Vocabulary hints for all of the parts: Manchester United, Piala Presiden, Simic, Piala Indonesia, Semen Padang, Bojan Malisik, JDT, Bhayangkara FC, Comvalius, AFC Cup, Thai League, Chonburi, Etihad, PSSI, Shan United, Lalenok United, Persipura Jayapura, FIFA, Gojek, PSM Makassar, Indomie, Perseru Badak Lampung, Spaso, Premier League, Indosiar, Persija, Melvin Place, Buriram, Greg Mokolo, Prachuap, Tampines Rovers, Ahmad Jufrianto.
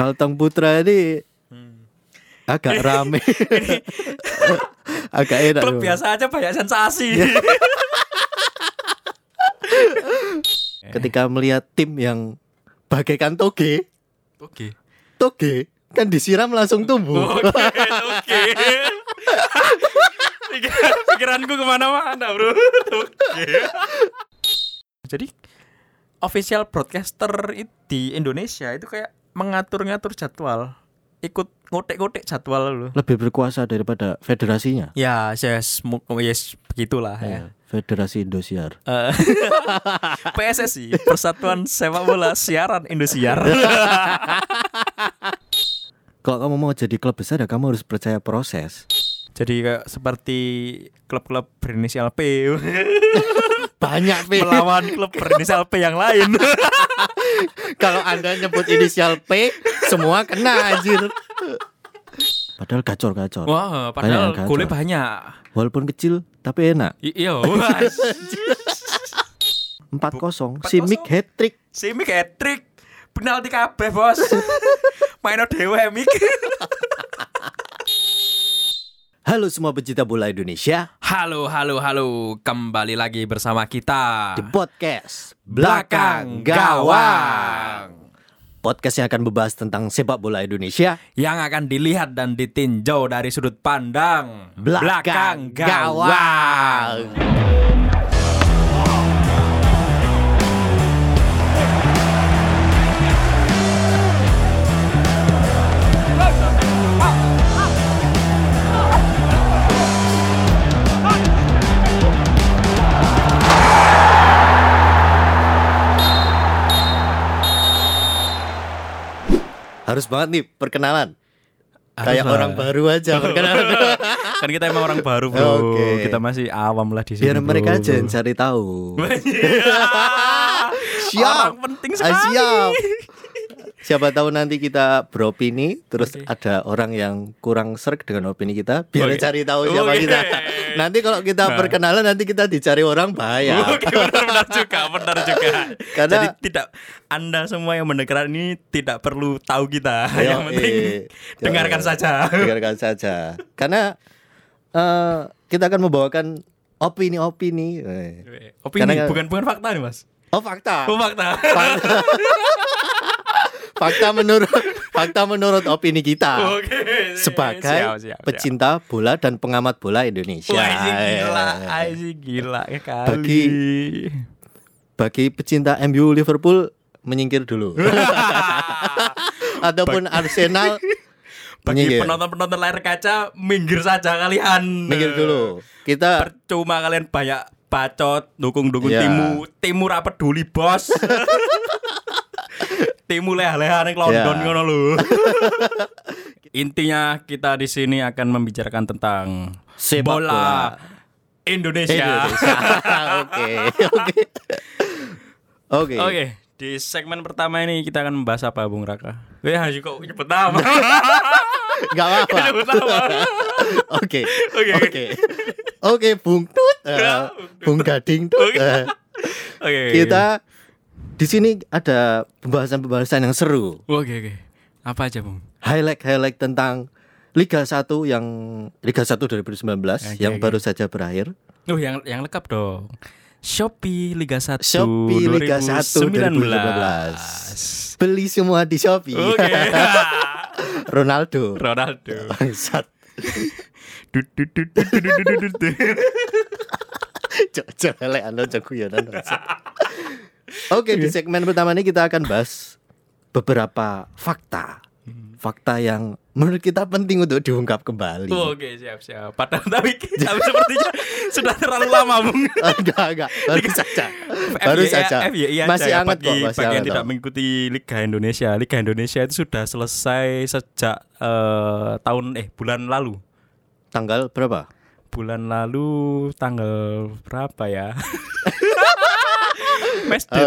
Kalteng Putra ini agak rame. Agak enak. Klub biasa aja banyak sensasi. Ketika melihat tim yang bagaikan toge kan disiram langsung tumbuh. Toge. Pikiranku kemana-mana bro. Jadi official broadcaster di Indonesia itu kayak mengatur-ngatur jadwal, ikut ngotek-ngotek jadwal lo. Lebih berkuasa daripada federasinya. Ya, yes, begitulah ya. Federasi Indosiar. PSSI, Persatuan Sepak Bola Siaran Indosiar. Kalau kamu mau jadi klub besar ya kamu harus percaya proses. Jadi kayak seperti klub-klub berinisial P. Banyak P. Melawan klub berinisial P yang lain. Kalau Anda nyebut inisial P, semua kena anjir. Padahal gacor. Wah, padahal golnya banyak. Walaupun kecil tapi enak. Iya. 4-0. Simic hat trick. Penalti kabeh, Bos. Maino dhewe Mik. Halo semua pecinta bola Indonesia. Halo. Kembali lagi bersama kita di podcast Belakang Gawang. Podcast yang akan membahas tentang sepak bola Indonesia yang akan dilihat dan ditinjau dari sudut pandang Belakang Gawang. Harus banget nih perkenalan. Kayak orang baru aja perkenalan. Kan kita emang orang baru bro. Okay. Kita masih awam lah di sini. Biar mereka aja yang cari tahu. Siap. Orang penting sekali. Siap. Siapa tahu nanti kita beropini terus ada orang yang kurang serg dengan opini kita, biar cari tahu siapa kita. Nanti kalau kita perkenalan nanti kita dicari orang bahaya. Benar juga. Karena jadi tidak, Anda semua yang mendengar ini tidak perlu tahu kita. Yang penting dengarkan saja. Karena kita akan membawakan opini. Opini bukan fakta nih, Mas. Oh, fakta. Fakta menurut opini kita. Oke, sebagai siap. Pecinta bola dan pengamat bola Indonesia. Wah, gila kali. Bagi pecinta MU Liverpool menyingkir dulu. Ataupun Arsenal. Bagi penonton-penonton layar kaca minggir saja kalian. Minggir dulu. Kita percuma kalian banyak bacot dukung timu ra peduli bos. Timu leh-lehan yang London ngono lho. Intinya kita di sini akan membicarakan tentang sepak bola Indonesia. Oke. Di segmen pertama ini kita akan membahas apa, Bung Raka? Harus kok nyebut nama. Enggak apa-apa. Oke. Oke, Bung Tut. Bung Gading Tut. Oke. Kita di sini ada pembahasan yang seru. Oke. Apa aja, Bung? Highlight tentang Liga 1 2019 yang baru saja berakhir. Yang lengkap dong. Shopee Liga 1 2019. Beli semua di Shopee. Okay. Ronaldo. Bangsat. Jelek anu jagoyanan. Oke, di segmen pertama ini kita akan bahas beberapa fakta yang menurut kita penting untuk diungkap kembali. Oke, siap. Padahal tapi sepertinya sudah terlalu lama, Bung. Enggak. Baru saja. Masih hangat kok. Bagi yang tidak mengikuti Liga Indonesia itu sudah selesai sejak bulan lalu. Tanggal berapa? Bulan lalu tanggal berapa ya? Match day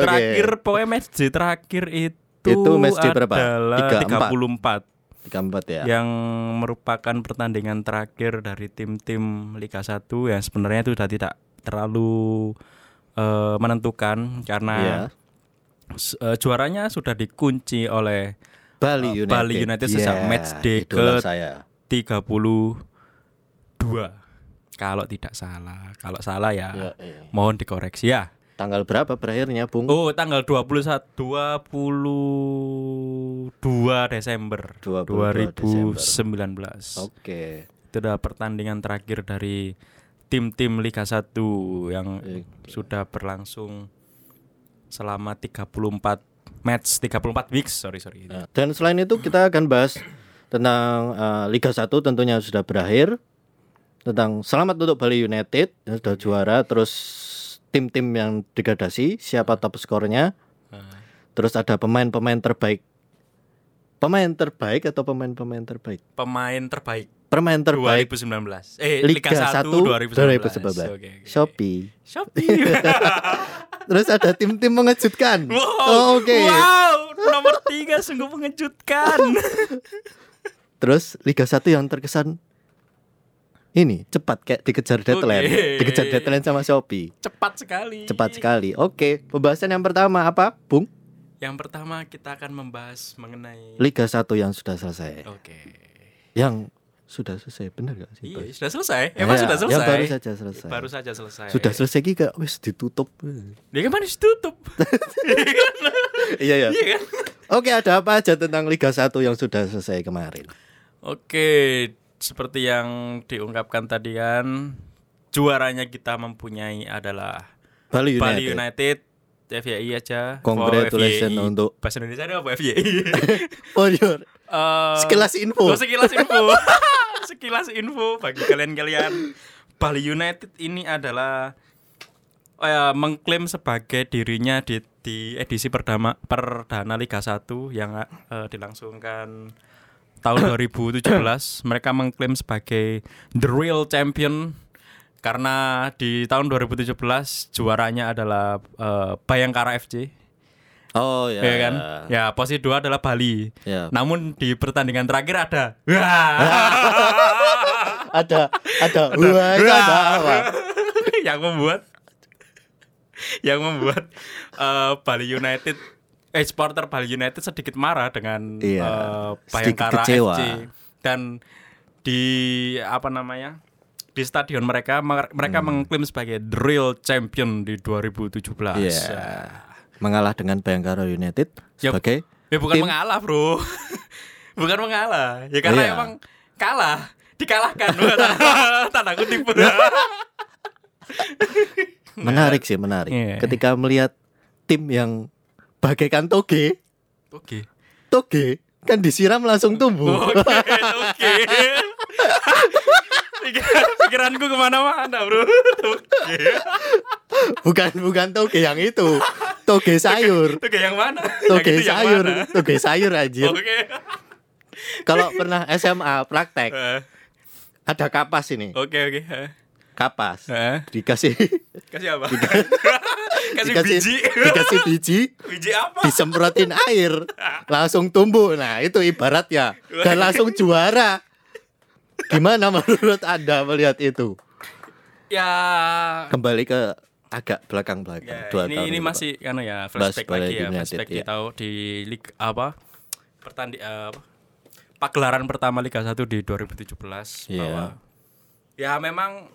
terakhir itu match day berapa? Adalah 34 ya. Yang merupakan pertandingan terakhir dari tim-tim Liga 1 yang sebenarnya itu sudah tidak terlalu menentukan karena juaranya sudah dikunci oleh Bali United sejak match day ke-32 kalau tidak salah. Kalau salah ya. Mohon dikoreksi ya. Tanggal berapa berakhirnya, Bung? Oh, tanggal 22 Desember 2019. Oke. Itu adalah pertandingan terakhir dari tim-tim Liga 1 yang sudah berlangsung selama 34 weeks. Sorry. Dan selain itu kita akan bahas tentang Liga 1 tentunya sudah berakhir. Tentang selamat untuk Bali United yang sudah juara, terus tim-tim yang degradasi, siapa top skornya. Terus ada pemain terbaik 2019. Liga 1 2019. Okay. Shopee. Terus ada tim-tim mengejutkan. Wow. Okay. Wow, nomor 3 sungguh mengejutkan. Terus Liga 1 yang terkesan ini cepat, kayak dikejar deadline sama Shopee. Cepat sekali. Oke, pembahasan yang pertama apa, Bung? Yang pertama kita akan membahas mengenai Liga 1 yang sudah selesai. Oke. Yang sudah selesai, benar gak sih? Iya, sudah selesai. Sudah selesai. Yang baru saja selesai. Sudah selesai ki kok wis ditutup. Ya kan wis tutup. Iya. Iya kan? Oke, ada apa aja tentang Liga 1 yang sudah selesai kemarin? Oke. Seperti yang diungkapkan tadi kan, juaranya kita mempunyai adalah Bali United FYI aja. Congratulations untuk bahasa Indonesia ada apa FYI? Sekilas info bagi kalian. Bali United ini adalah mengklaim sebagai dirinya di edisi perdana Liga 1 yang dilangsungkan tahun 2017. Mereka mengklaim sebagai the real champion karena di tahun 2017 juaranya adalah Bhayangkara FC. Oh ya. Ya kan? Ya, posisi 2 adalah Bali. Ya. Namun di pertandingan terakhir ada ada yang membuat Bali United supporter Bali United sedikit marah dengan Bhayangkara FC, dan di stadion mereka mengklaim sebagai the real champion di 2017. Mengalah dengan Bhayangkara United sebagai bukan tim. Mengalah, bro. Bukan mengalah. Ya karena emang kalah, dikalahkan. Tanda kutip. Menarik. Yeah. Ketika melihat tim yang bagaikan toge kan disiram langsung tumbuh. Toge. Pikiranku kemana-mana, bro. Toge. Bukan toge yang itu. Toge sayur. Toge yang mana? Toge sayur. Toge sayur anjir. Oke. Kalau pernah SMA praktek ada kapas ini. Oke. Kapas. Dikasih biji. Biji apa? Disemprotin air, langsung tumbuh. Nah, itu ibaratnya dan langsung juara. Gimana menurut Anda melihat itu? Ya, kembali ke agak belakang. Ya, 2 tahun. Ini masih flashback lagi ya. Flashback di tahu di Liga pagelaran pertama Liga 1 di 2017 bahwa ya memang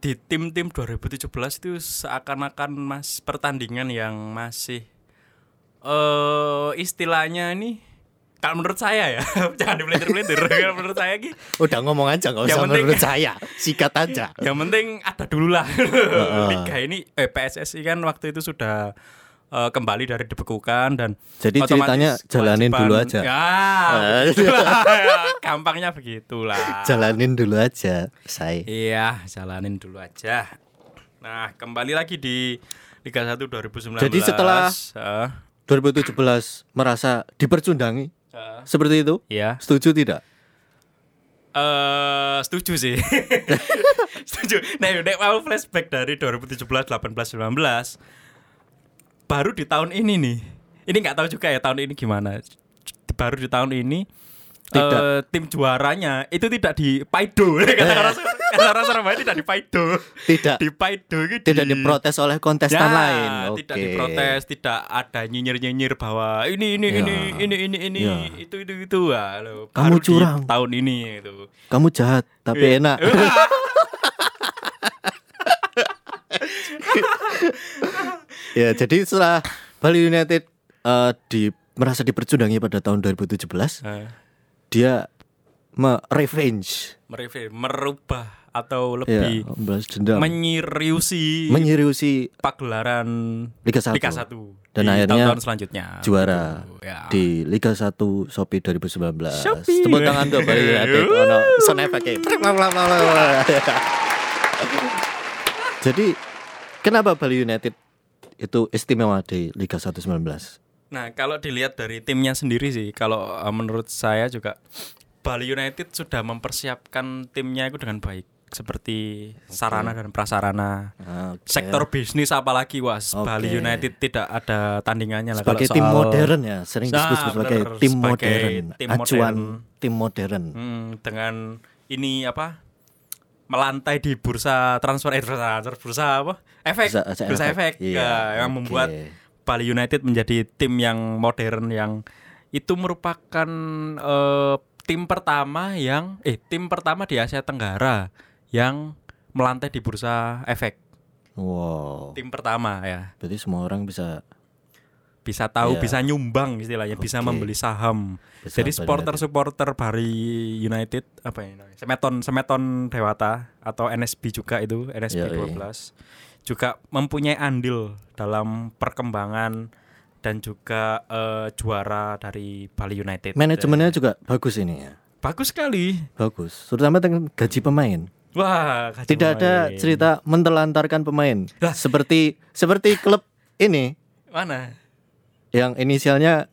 di tim-tim 2017 itu seakan-akan pertandingan yang masih istilahnya ini kalau menurut saya ya jangan dipelintir-pelintir. Kalau menurut saya ki udah ngomong aja enggak usah menurut saya, sikat aja. Yang penting ada dululah. Liga ini PSSI kan waktu itu sudah kembali dari dibekukan dan jadi ceritanya jalanin dulu aja. Gampangnya begitulah. Jalanin dulu aja. Nah, kembali lagi di Liga 1 2019. Jadi setelah 2017 merasa dipercundangi seperti itu? Iya. Setuju tidak? Setuju sih. Setuju. Nah, udah mau flashback dari 2017, 18, 19. Baru di tahun ini nih. Ini enggak tahu juga ya tahun ini gimana. Baru di tahun ini tim juaranya itu tidak di Paido. Kata-kata Karena Surabaya tidak dipaido. Tidak diprotes oleh kontestan ya, lain. Tidak diprotes, tidak ada nyinyir-nyinyir bahwa ini ya. itu. Halo, kamu curang tahun ini itu. Kamu jahat tapi enak. Ya, jadi setelah Bali United merasa dipercundangi pada tahun 2017, dia merevenge, merubah atau lebih ya, menyeriusi pagelaran Liga 1 dan akhirnya tahun selanjutnya juara di Liga 1 Shopee 2019. Tepuk tangan untuk Bali United. Sound effect. Jadi kenapa Bali United itu istimewa di Liga 1 19? Nah, kalau dilihat dari timnya sendiri sih, kalau menurut saya juga Bali United sudah mempersiapkan timnya itu dengan baik, seperti sarana dan prasarana. Sektor bisnis apalagi Bali United tidak ada tandingannya lah sebagai tim modern ya, sering disebut sebagai tim modern, acuan tim modern. Dengan ini apa? Melantai di bursa transfer bursa efek ya, yang membuat Bali United menjadi tim yang modern, yang itu merupakan tim pertama di Asia Tenggara yang melantai di bursa efek. Wow. Tim pertama ya. Berarti semua orang bisa tahu, bisa nyumbang istilahnya, bisa membeli saham. Bisa. Jadi supporter-supporter Bali United apa ini? Semeton Dewata atau NSB juga itu, NSB 12. Juga mempunyai andil dalam perkembangan dan juga juara dari Bali United. Manajemennya juga bagus ini ya. Bagus sekali. Bagus, terutama dengan gaji pemain. Wah, gaji tidak pemain. Ada cerita mentelantarkan pemain. Lah. Seperti klub ini. Mana? Yang inisialnya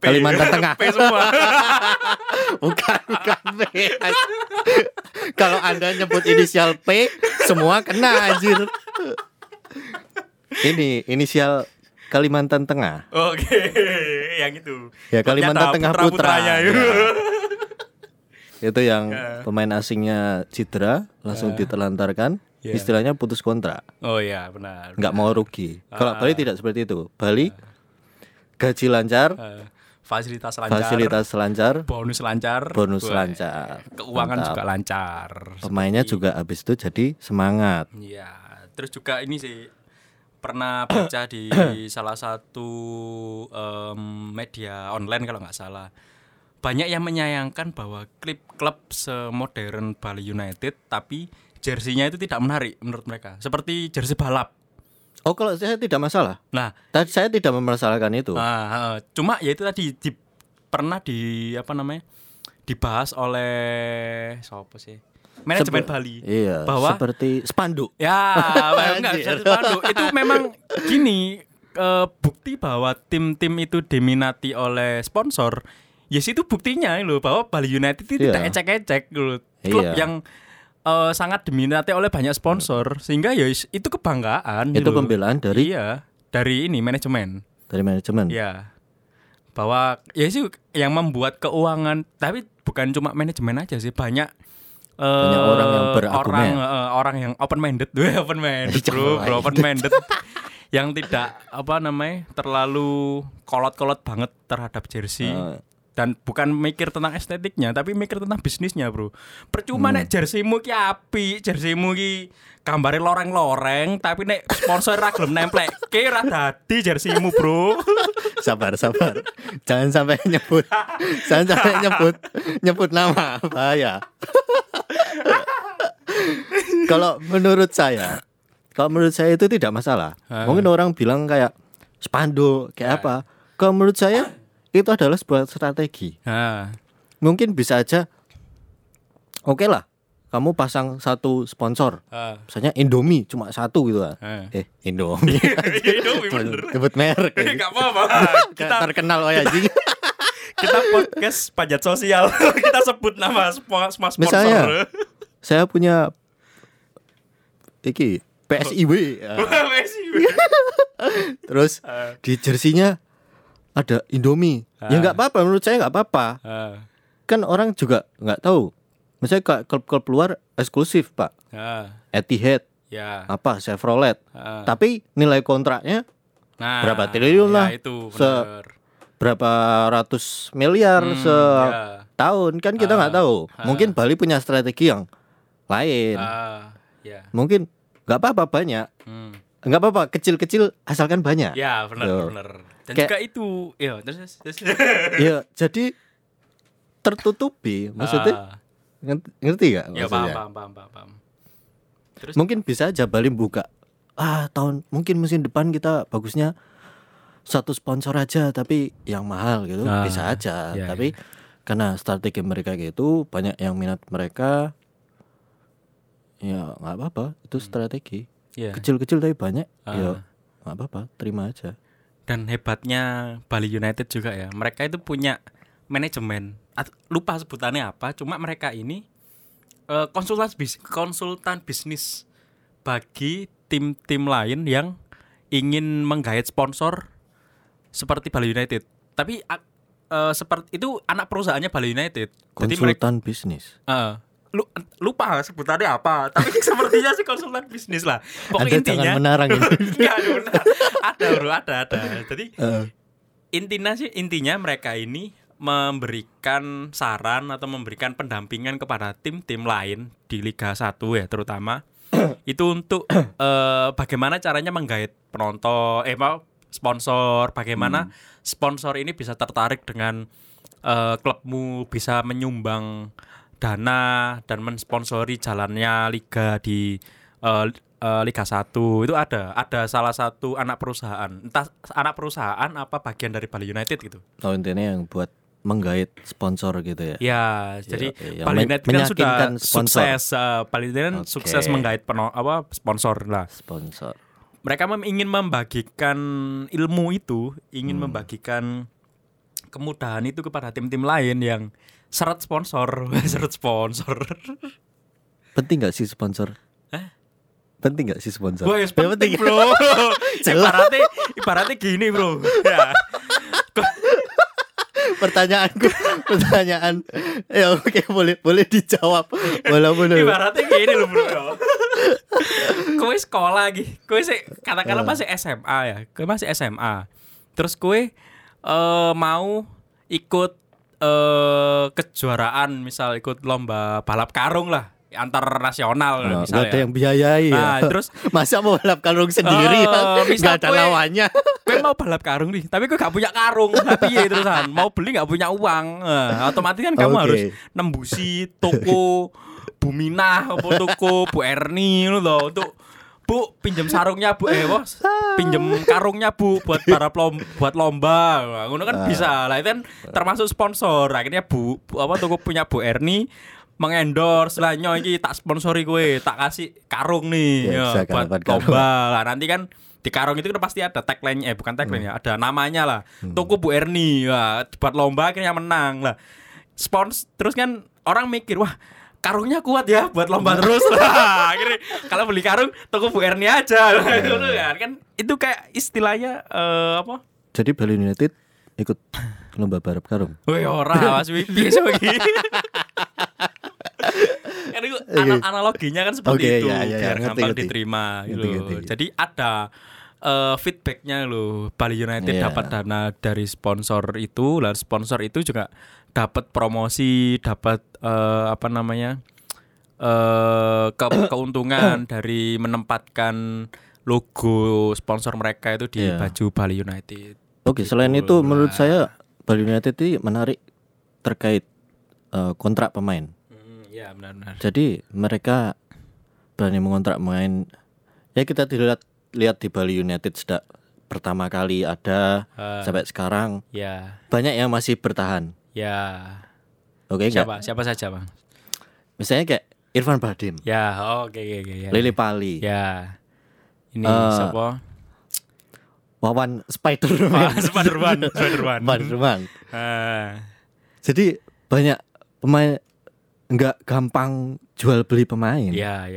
Kalimantan Tengah. P semua. Bukan P. Kalau Anda nyebut inisial P, semua kena anjir. Ini inisial Kalimantan Tengah. Oke, yang itu. Ya, Kalimantan Tengah Putra. Itu yang pemain asingnya cedera, langsung ditelantarkan. Istilahnya putus kontrak. Oh iya, benar. Enggak mau rugi. Kalau Bali tidak seperti itu. Bali gaji lancar, fasilitas lancar, bonus lancar, keuangan juga lancar. Pemainnya juga habis itu jadi semangat. Iya, terus juga ini sih pernah baca di salah satu media online kalau nggak salah, banyak yang menyayangkan bahwa klub semodern Bali United tapi jersinya itu tidak menarik menurut mereka, seperti jersi balap. Oh, kalau saya tidak masalah. Nah, saya tidak mempersalahkan itu. Cuma ya itu tadi dibahas oleh siapa sih? Manajemen Bali. Iya, bahwa seperti spanduk. Ya, enggak bisa spanduk. Itu memang gini, bukti bahwa tim-tim itu diminati oleh sponsor. Ya situ buktinya loh bahwa Bali United itu tidak ecek-ecek loh. Klub yang sangat diminati oleh banyak sponsor, sehingga ya itu kebanggaan. Itu pembelaan dari manajemen. Ya, bahwa ya sih yang membuat keuangan, tapi bukan cuma manajemen aja sih, banyak orang yang berargumen, orang yang open minded yang tidak terlalu kolot-kolot banget terhadap jersey. Dan bukan mikir tentang estetiknya, tapi mikir tentang bisnisnya, bro. Percuma nek jersimu ki apik, jersimu ki gambare loreng-loreng, tapi nek sponsor ra gelem nemplekke ra dadi jersimu, bro. Sabar. Jangan sampai nyebut nama, bahaya. Kalau menurut saya itu tidak masalah. Mungkin orang bilang kayak spanduk, kayak apa. Kalau menurut saya itu adalah sebuah strategi. Mungkin bisa aja oke lah, kamu pasang satu sponsor, misalnya Indomie cuma satu gitu lah. Indomie. Sebut merek. Enggak apa-apa. Kita terkenal aja. Kita podcast pajak sosial. Kita sebut nama sponsor. Misalnya saya punya iki PSIW. Terus di jersinya ada Indomie. Ya enggak apa-apa, menurut saya enggak apa-apa. Kan orang juga enggak tahu Misalnya klub-klub luar eksklusif, Pak. Etihad, apa Chevrolet. Tapi nilai kontraknya berapa triliun lah? Itu berapa ratus miliar setahun kan kita nggak tahu. Mungkin Bali punya strategi yang lain. Mungkin nggak apa-apa banyak, nggak apa-apa kecil-kecil asalkan banyak. Ya benar-benar. Dan kayak, juga itu, ya terus. Ya jadi tertutupi maksudnya. Ngerti nggak maksudnya? Ya paham. Terus? Mungkin bisa aja Bali buka. Mungkin musim depan kita bagusnya satu sponsor aja tapi yang mahal gitu, bisa aja. Tapi karena strategi mereka gitu, banyak yang minat mereka. Ya nggak apa-apa, itu strategi. Kecil-kecil tapi banyak. Ya nggak apa-apa, terima aja. Dan hebatnya Bali United juga ya, mereka itu punya manajemen. Lupa sebutannya apa, cuma mereka ini konsultan bisnis bagi tim-tim lain yang ingin menggait sponsor seperti Bali United. Tapi seperti itu anak perusahaannya Bali United. Konsultan bisnis. Lupa sebutannya apa, tapi sepertinya sih konsultan bisnis lah. Pokoknya intinya jangan menarang ini. Ada. Jadi intinya mereka ini memberikan saran atau memberikan pendampingan kepada tim-tim lain di Liga 1 ya terutama. Itu untuk bagaimana caranya menggait penonton, sponsor, bagaimana sponsor ini bisa tertarik dengan klubmu, bisa menyumbang dana dan mensponsori jalannya liga di Liga 1. Itu ada salah satu anak perusahaan, entah anak perusahaan apa bagian dari Bali United gitu. Intinya yang buat menggait sponsor gitu ya. Ya, jadi Bali United kan sudah sukses, Bali United sukses menggait sponsor lah. Sponsor. Mereka ingin membagikan ilmu itu, ingin membagikan kemudahan itu kepada tim-tim lain yang seret sponsor. Penting nggak sih sponsor? Penting nggak sih sponsor? Wah, penting bro. Ibaratnya gini bro. Ya. Pertanyaan ya oke boleh dijawab walaupun ibaratnya gini loh bro. Kowe sekolah lagi, kowe katakanlah masih SMA ya, kowe masih SMA terus kowe mau ikut kejuaraan, misal ikut lomba balap karung lah antar nasional misalnya. Ada yang biayai ya. Terus masa mau balap karung sendiri enggak ada lawannya. Gue mau balap karung nih, tapi gue enggak punya karung. Tapi ya terusan mau beli enggak punya uang. Otomatis kan kamu harus nembusi toko Buminah, toko Bu Erni loh untuk Bu pinjam sarungnya Bu, pinjam karungnya Bu buat buat lomba. Ngono kan bisa. Lah itu kan termasuk sponsor. Akhirnya Bu toko punya Bu Erni mengendorse lah, nyo iki tak sponsori gue, tak kasih karung nih ya, buat lomba lah. Nanti kan di karung itu kan pasti ada tagline, bukan tagline ya, ada namanya lah. Toko Bu Erni ya, buat lomba akhirnya menang lah. Spons terus kan orang mikir, wah karungnya kuat ya buat lomba terus lah. Akhirnya kalau beli karung toko Bu Erni aja gitu kan. Itu kayak istilahnya apa? Jadi Bali United ikut lomba balap karung. Woi ora, Mas biasa begini. Karena itu analoginya kan seperti itu ya, biar gampang diterima gitu. Jadi ada feedbacknya loh. Bali United dapat dana dari sponsor itu, lalu sponsor itu juga dapat promosi, dapat keuntungan dari menempatkan logo sponsor mereka itu di baju Bali United. Gitu. Selain itu menurut saya Bali United ini menarik terkait kontrak pemain. Ya, benar-benar. Jadi mereka berani mengontrak main. Ya kita lihat di Bali United sudah pertama kali ada sampai sekarang. Ya. Banyak yang masih bertahan. Ya. Oke, siapa saja, Bang? Misalnya kayak Irfan Bachdim. Ya, oke. Lilipaly. Ya. Ini siapa? Wawan Spiderman. Jadi banyak pemain. Enggak gampang jual beli pemain. Iya.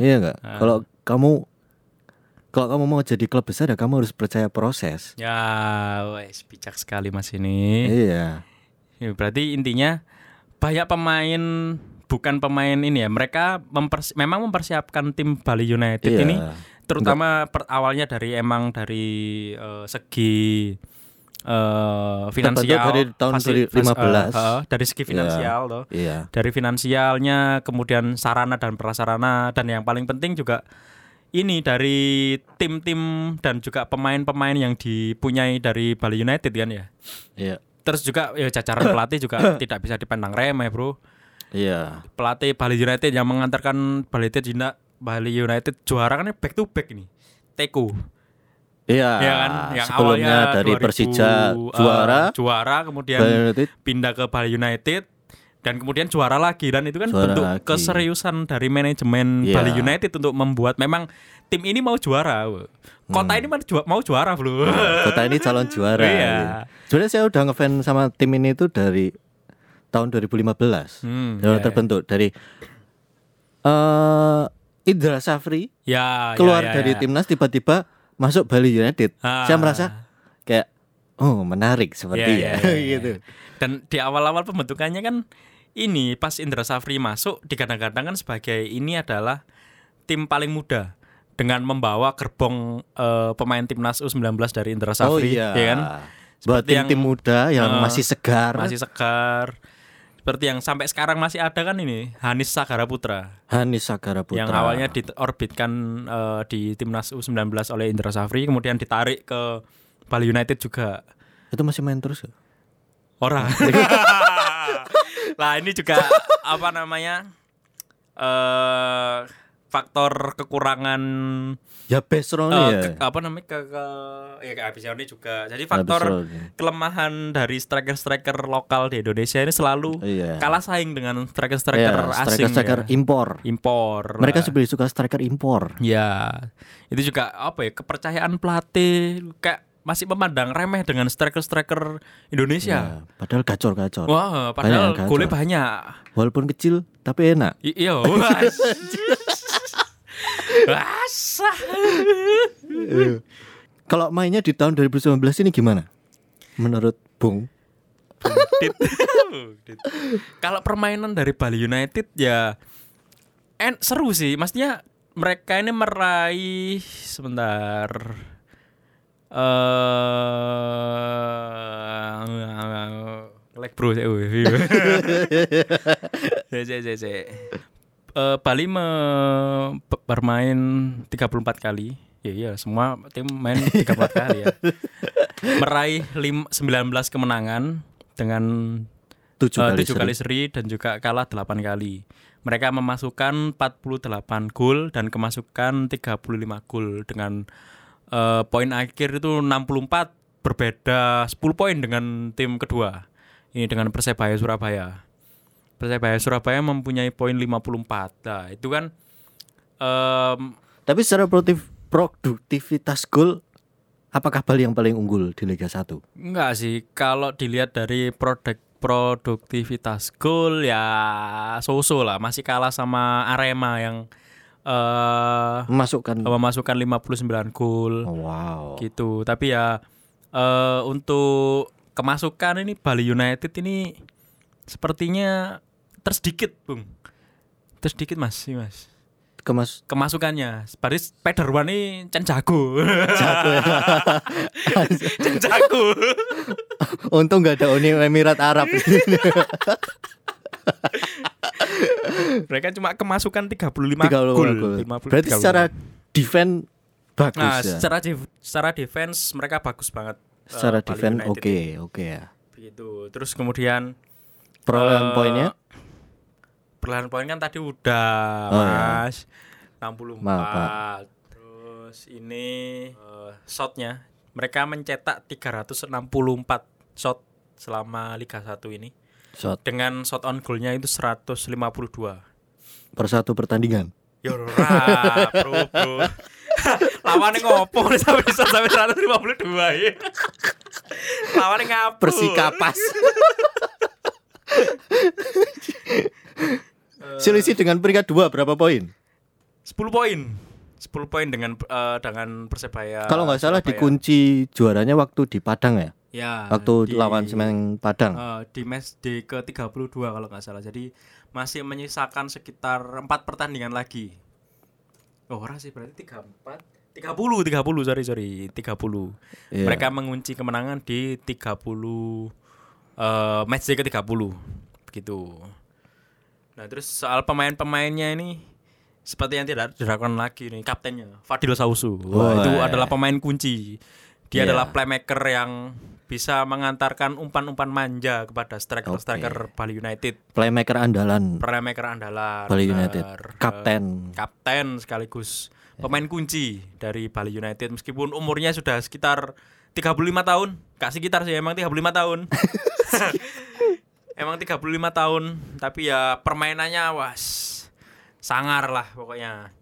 Iya enggak? Kalau kamu mau jadi klub besar ya kamu harus percaya proses. Ya, wes bijak sekali Mas ini. Iya. Ya, berarti intinya banyak pemain bukan pemain ini ya, mereka memang mempersiapkan tim Bali United ini terutama awalnya dari segi finansial dari tahun 2015 dari segi finansial loh. Dari finansialnya, kemudian sarana dan prasarana, dan yang paling penting juga ini dari tim-tim dan juga pemain-pemain yang dipunyai dari Bali United kan ya. Iya. Terus juga ya, jajaran pelatih juga tidak bisa dipandang remeh, bro. Iya. Pelatih Bali United yang mengantarkan Bali United juara kan back to back ini. Teko. Iya. Ya kan? Yang sebelumnya awalnya dari Persija juara kemudian pindah ke Bali United dan kemudian juara lagi, dan itu kan bentuk keseriusan dari manajemen Bali United untuk membuat memang tim ini mau juara. Kota ini mau juara, bro. Kota ini calon juara. Iya. Sebenarnya saya udah ngefans sama tim ini itu dari tahun 2015 terbentuk dari Indra Safri keluar dari timnas, tiba-tiba masuk Bali United. Saya merasa kayak menarik sepertinya gitu. Dan di awal-awal pembentukannya kan ini pas Indra Safri masuk digadang-gadang kan sebagai ini adalah tim paling muda dengan membawa gerbong pemain timnas U19 dari Indra Safri ya kan. Buat tim muda yang masih segar. Seperti yang sampai sekarang masih ada kan ini Hanis Sagara Putra yang awalnya diorbitkan di timnas U19 oleh Indra Safri, kemudian ditarik ke Bali United juga. Itu masih main terus gak? Orang. Nah ini juga faktor kekurangan Abisroni juga. Jadi faktor kelemahan dari striker-striker lokal di Indonesia ini selalu kalah saing dengan striker-striker asing. Striker impor. Mereka sebenarnya suka striker impor. Ya. Itu juga kepercayaan pelatih kayak masih memandang remeh dengan striker-striker Indonesia. Padahal gacor. Wah, padahal golnya banyak. Walaupun kecil tapi enak. Iya. Basah. Kalau mainnya di tahun 2019 ini gimana? Menurut Bung Dit. Kalau permainan dari Bali United ya seru sih. Maksudnya mereka ini meraih Bali bermain 34 kali. Iya, semua tim main 34 kali ya. Meraih 19 kemenangan dengan 7 kali seri dan juga kalah 8 kali. Mereka memasukkan 48 gol dan kemasukan 35 gol dengan poin akhir itu 64, berbeda 10 poin dengan tim kedua. Ini dengan Persebaya Surabaya mempunyai poin 54. Nah, itu kan tapi secara produktivitas gol apakah Bali yang paling unggul di Liga 1? Enggak sih. Kalau dilihat dari produktivitas gol ya so-so lah, masih kalah sama Arema yang memasukkan 59 gol. Wow. Gitu. Tapi ya untuk kemasukan ini Bali United ini sepertinya tersedikit, Bung. Tersedikit Mas. Kemasukannya. Baris Pederwan ini cen jago. Cen jago. Untung enggak ada Uni Emirat Arab. Mereka cuma kemasukan 35 gol. Berarti secara defense bagus ya. Secara defense mereka bagus banget. Secara defense oke ya. Begitu. Terus kemudian perolehan poinnya? Perolehan poin kan tadi udah, Mas. 64. Terus ini shotnya. Mereka mencetak 364 shot selama Liga 1 ini. Dengan shot on goalnya itu 152 per satu pertandingan. Yorah, bro. Lawannya ngopo sampai 152 ya. Lawannya ngapu. Persikapas. Selisih dengan peringkat 2 berapa poin? 10 poin dengan Persebaya. Kalau enggak salah Surabaya. Dikunci juaranya waktu di Padang ya. Ya, waktu lawan Semen Padang di match day ke-32 kalau nggak salah. Jadi masih menyisakan sekitar 4 pertandingan lagi. Oh, ora sih, berarti 30. Yeah. Mereka mengunci kemenangan di 30 match day ke-30 begitu. Nah, terus soal pemain-pemainnya ini seperti yang tidak dilakukan lagi nih, kaptennya Fadil Sausu. Itu adalah pemain kunci. Dia adalah playmaker yang bisa mengantarkan umpan-umpan manja kepada striker-striker Bali United. Playmaker andalan Bali United. Kapten sekaligus pemain kunci dari Bali United, meskipun umurnya sudah sekitar 35 tahun. Gak sekitar sih, emang 35 tahun. Emang 35 tahun, tapi ya permainannya sangar lah pokoknya.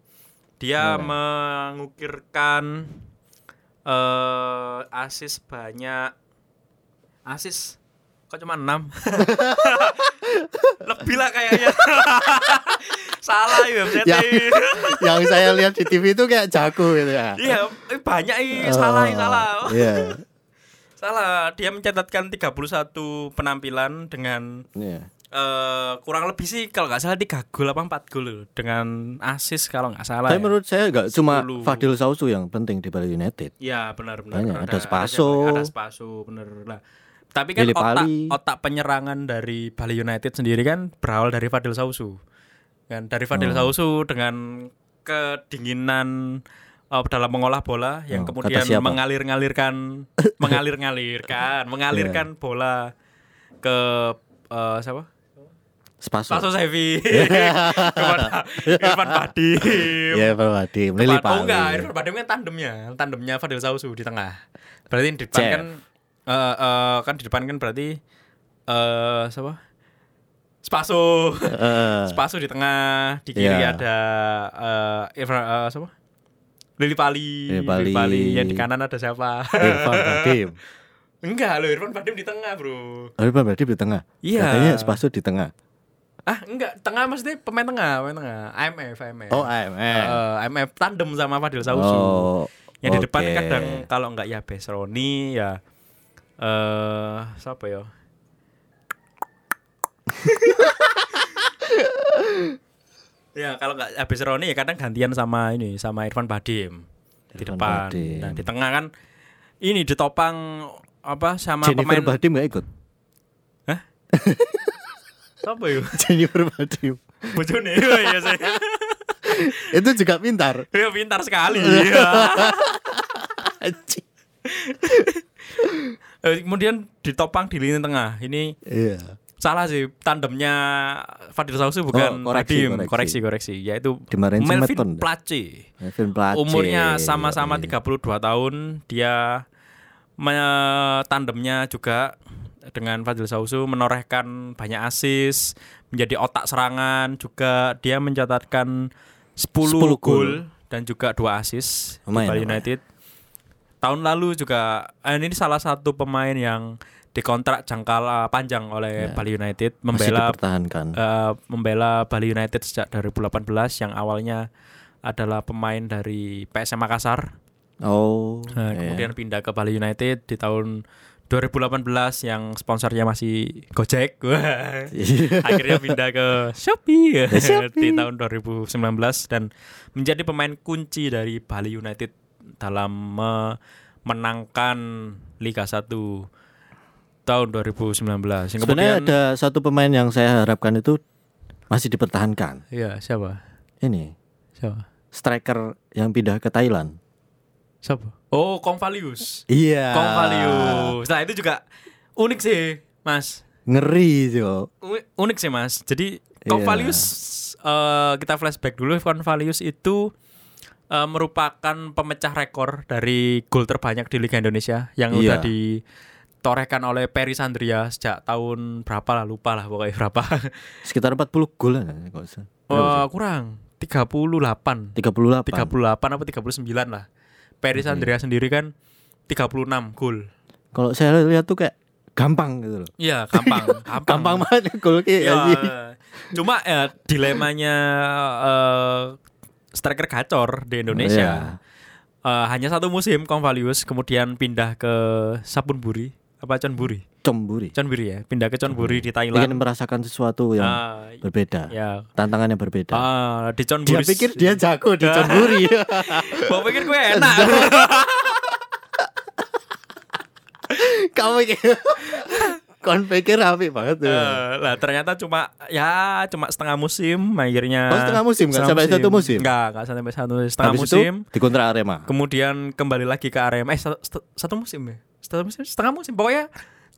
Dia mengukirkan asis banyak. Asis kok cuma 6? Lebih lah kayaknya. Salah website. Yang saya lihat di TV itu kayak jago gitu ya. Iya, banyak salah. Yeah. Salah, dia mencatatkan 31 penampilan dengan kurang lebih sih kalau enggak salah 3 gol apa 4 gol dengan asis kalau enggak salah. Tapi menurut saya enggak cuma Fadil Sausu yang penting di Bali United. Iya, benar. Ada Spaso, benar lah. Tapi kan otak penyerangan dari Bali United sendiri kan berawal dari Fadil Sausu. Kan dari Fadil Sausu dengan kedinginan dalam mengolah bola yang kemudian mengalirkan bola ke siapa? Spaso Sevi. Irfan Bachdim. Ya, Irfan Bachdim. Lilipaly. Oh enggak, Irfan Bachdim kan tandemnya Fadil Sausu di tengah. Berarti di depan berarti siapa? Spaso. Spaso di tengah, di kiri ada siapa? Lilipaly. Yang di kanan ada siapa? Irfan Bachdim. Enggak loh, Irfan Bachdim di tengah, bro. Irfan Bachdim di tengah? Iya. Katanya Spaso di tengah. Ah, enggak, tengah maksudnya pemain tengah. IMF. Oh, IMF. IMF tandem sama Fadil Sausu. Oh, yang di depan kadang kalau enggak ya Besroni ya siapa ya? Ya kalau nggak habis Roni ya kadang gantian sama Irfan Bachdim di depan. Nah di tengah kan ini ditopang apa sama Jennifer pemain. Jennifer Bachdim nggak ikut? Hah? Siapa itu? Jennifer Bachdim. Bojone ya saya. Itu juga pintar. Iya pintar sekali. Kemudian ditopang di lini tengah ini. Iya. Salah sih tandemnya Fadil Sausu bukan koreksi. Yaitu Melvin Place. Umurnya sama-sama 32 tahun. Dia tandemnya juga dengan Fadil Sausu menorehkan banyak asis, menjadi otak serangan juga. Dia mencatatkan 10 gol dan juga 2 asis di Bali United. Tahun lalu juga ini salah satu pemain yang dikontrak jangka panjang oleh Bali United, membela Bali United sejak 2018 yang awalnya adalah pemain dari PSM Makassar. Kemudian pindah ke Bali United di tahun 2018 yang sponsornya masih Gojek. Akhirnya pindah ke Shopee di tahun 2019 dan menjadi pemain kunci dari Bali United dalam memenangkan Liga 1 tahun 2019. Sebenarnya ada satu pemain yang saya harapkan itu masih dipertahankan. Iya, siapa? Ini. Siapa? Striker yang pindah ke Thailand. Siapa? Oh, Comvalius. Iya. Comvalius. Nah, itu juga unik sih, Mas. Ngeri itu. Unik sih, Mas. Jadi Comvalius kita flashback dulu. Comvalius itu merupakan pemecah rekor dari gol terbanyak di Liga Indonesia yang udah ditorehkan oleh Peri Sandria sejak tahun berapa lah, lupa lah pokoknya berapa. Sekitar 40 gol lah kalau saya. Kurang 38 apa 39 lah. Peri Sandria sendiri kan 36 gol. Kalau saya lihat tuh kayak gampang gitu loh. Iya, gampang banget gol kayak cuma ya dilemanya striker gacor di Indonesia. Hanya satu musim Comvalius kemudian pindah ke Sapunburi. apa Chonburi ya, pindah ke Chonburi di Thailand. Ingin merasakan sesuatu yang berbeda, ya. Tantangannya berbeda. Di Chonburi. Dia pikir dia jago di Chonburi. Mau pikir gue enak. Kamu pikir rapi banget tuh. Lah ternyata cuma setengah musim akhirnya. Oh, setengah musim enggak sampai satu musim. Enggak sampai satu setengah habis musim. Dikontrak Arema. Kemudian kembali lagi ke Arema. Satu musim ya. Setengah musim. Pokoknya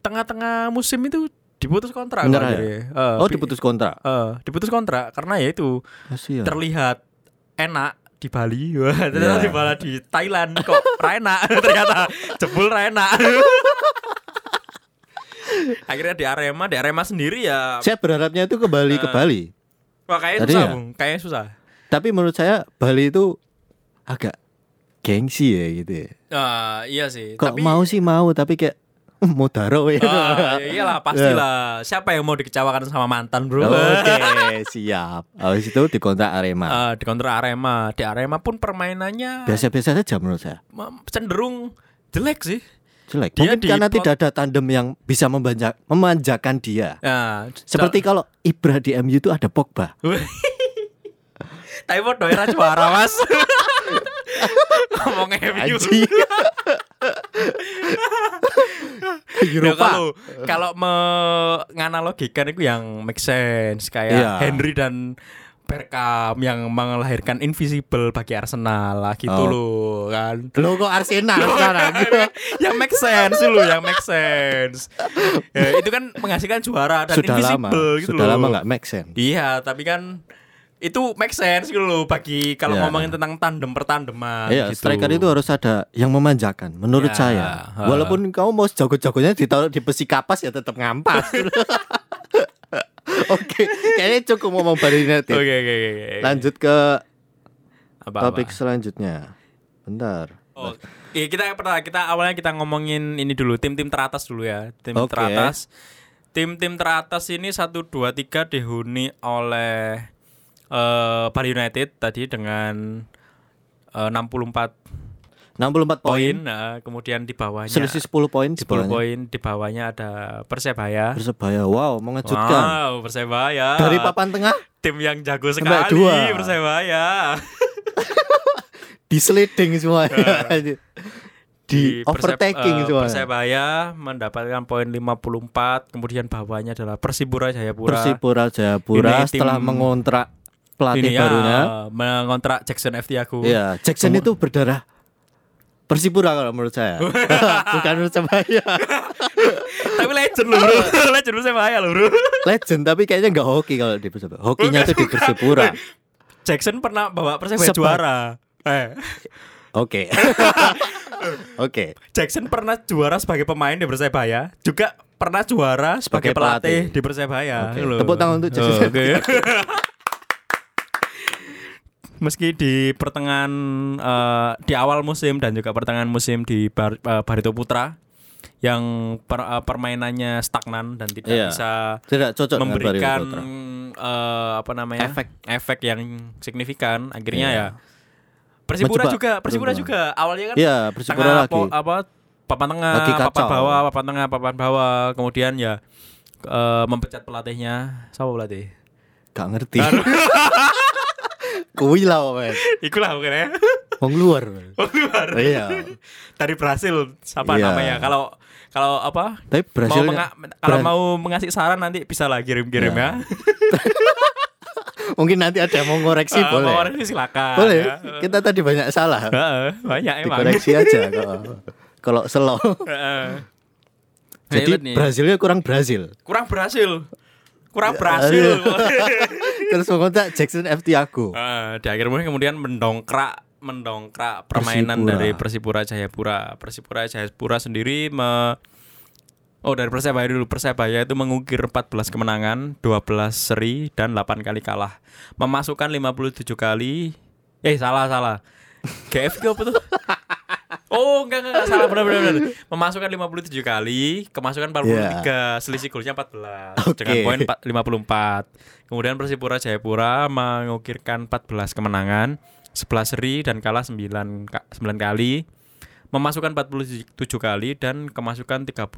tengah-tengah musim itu diputus kontrak. Bener, kan, ya? Diputus kontrak. Diputus kontrak karena ya itu Asia. Terlihat enak di Bali, ternyata di Thailand kok Rena ternyata jebul Rena. Akhirnya di Arema sendiri ya. Saya berharapnya itu kembali ke Bali. Wah, kayaknya susah, ya? Bung. Kayaknya susah. Tapi menurut saya Bali itu agak gengsi ya gitu ya. Iya sih. Kok tapi mau tapi kayak mau daro ya. Iyalah pastilah. Siapa yang mau dikecewakan sama mantan, bro? Oke, siap. Habis itu dikontrak Arema. Di Arema pun permainannya biasa-biasa saja menurut saya. Cenderung jelek sih. Jelek. Dia mungkin karena tidak ada tandem yang bisa memanjakan dia. Seperti kalau Ibra di MU itu ada Pogba. Tapi bodoh era juara, Mas. Ngomong MU. Eropa. Kalau menganalogikan itu yang make sense kayak Henry dan Bergkamp yang melahirkan invisible bagi Arsenal lah gitu loh kan. Lo kok Arsenal sekarang? Yang make sense loh, yang make sense. Ya, itu kan menghasilkan juara dan sudah invisible lama, gitu loh. Sudah lama enggak make sense. Iya, tapi kan itu make sense gitu loh bagi kalau ngomongin tentang tandem-pertandeman gitu. Striker itu harus ada yang memanjakan menurut saya. Walaupun kamu mau jago-jagonya ditaruh di besi kapas ya tetap ngampas. Oke, kayaknya cukup ngomong Bali United. Oke. Lanjut ke topik selanjutnya. Bentar. Oh, kita awalnya kita ngomongin ini dulu, tim-tim teratas dulu ya. Teratas. Tim-tim teratas ini 1 2 3 dihuni oleh Bali United tadi dengan 64 poin. Kemudian di bawahnya selisih 10 poin. 10 poin di bawahnya ada Persebaya. Wow, mengejutkan. Wow, Persebaya. Dari papan tengah, tim yang jago sekali Persebaya. Diseleding semua. Di overtaking semua. Persebaya mendapatkan poin 54. Kemudian bawahnya adalah Persipura Jayapura setelah mengontrak pelatih barunya, mengontrak Jacksen FT aku. Iya, Jacksen itu berdarah Persipura kalau menurut saya. Bukan Persebaya. Tapi legend loh, bro. Legend Persebaya loh, bro. Legend tapi kayaknya enggak hoki kalau di Persebaya. Hokinya tuh di Persipura. Jacksen pernah bawa Persebaya juara. Oke. Jacksen pernah juara sebagai pemain di Persebaya, juga pernah juara sebagai pelatih di Persebaya. Tepuk tangan untuk Jacksen. Meski di pertengahan di awal musim dan juga pertengahan musim di Barito Putra yang permainannya stagnan dan tidak bisa tidak cocok memberikan efek yang signifikan, akhirnya Persipura juga awalnya kan Persipura lagi papan tengah, papan bawah, kemudian memecat pelatihnya. Siapa pelatih? Gak ngerti. Kuwi lah, men. Iku lah bukan ya. Wong luar. Iya. Dari Brasil, siapa namanya? Kalau apa? Tapi Brasil kalau mau mengasih saran nanti bisa lah kirim-kirim ya. Mungkin nanti ada yang mau ngoreksi boleh. Koreksi silakan. Boleh. Ya. Kita tadi banyak salah. Banyak emang. Dikoreksi aja kalau selo. Jadi Brasilnya kurang Brasil. Terus mengontrak Jacksen FT aku. Di akhir musim kemudian mendongkrak permainan dari Persipura Jayapura. Persipura Jayapura sendiri dari Persebaya dulu. Persebaya itu mengukir 14 kemenangan, 12 seri dan 8 kali kalah. Memasukkan 57 kali. Salah. GF itu apa tuh? Oh, enggak salah, benar. Memasukkan 57 kali, kemasukan 43, selisih golnya 14 dengan poin 54. Kemudian Persipura Jayapura mengukirkan 14 kemenangan, 11 seri dan kalah 9 kali. Memasukkan 47 kali dan kemasukan 38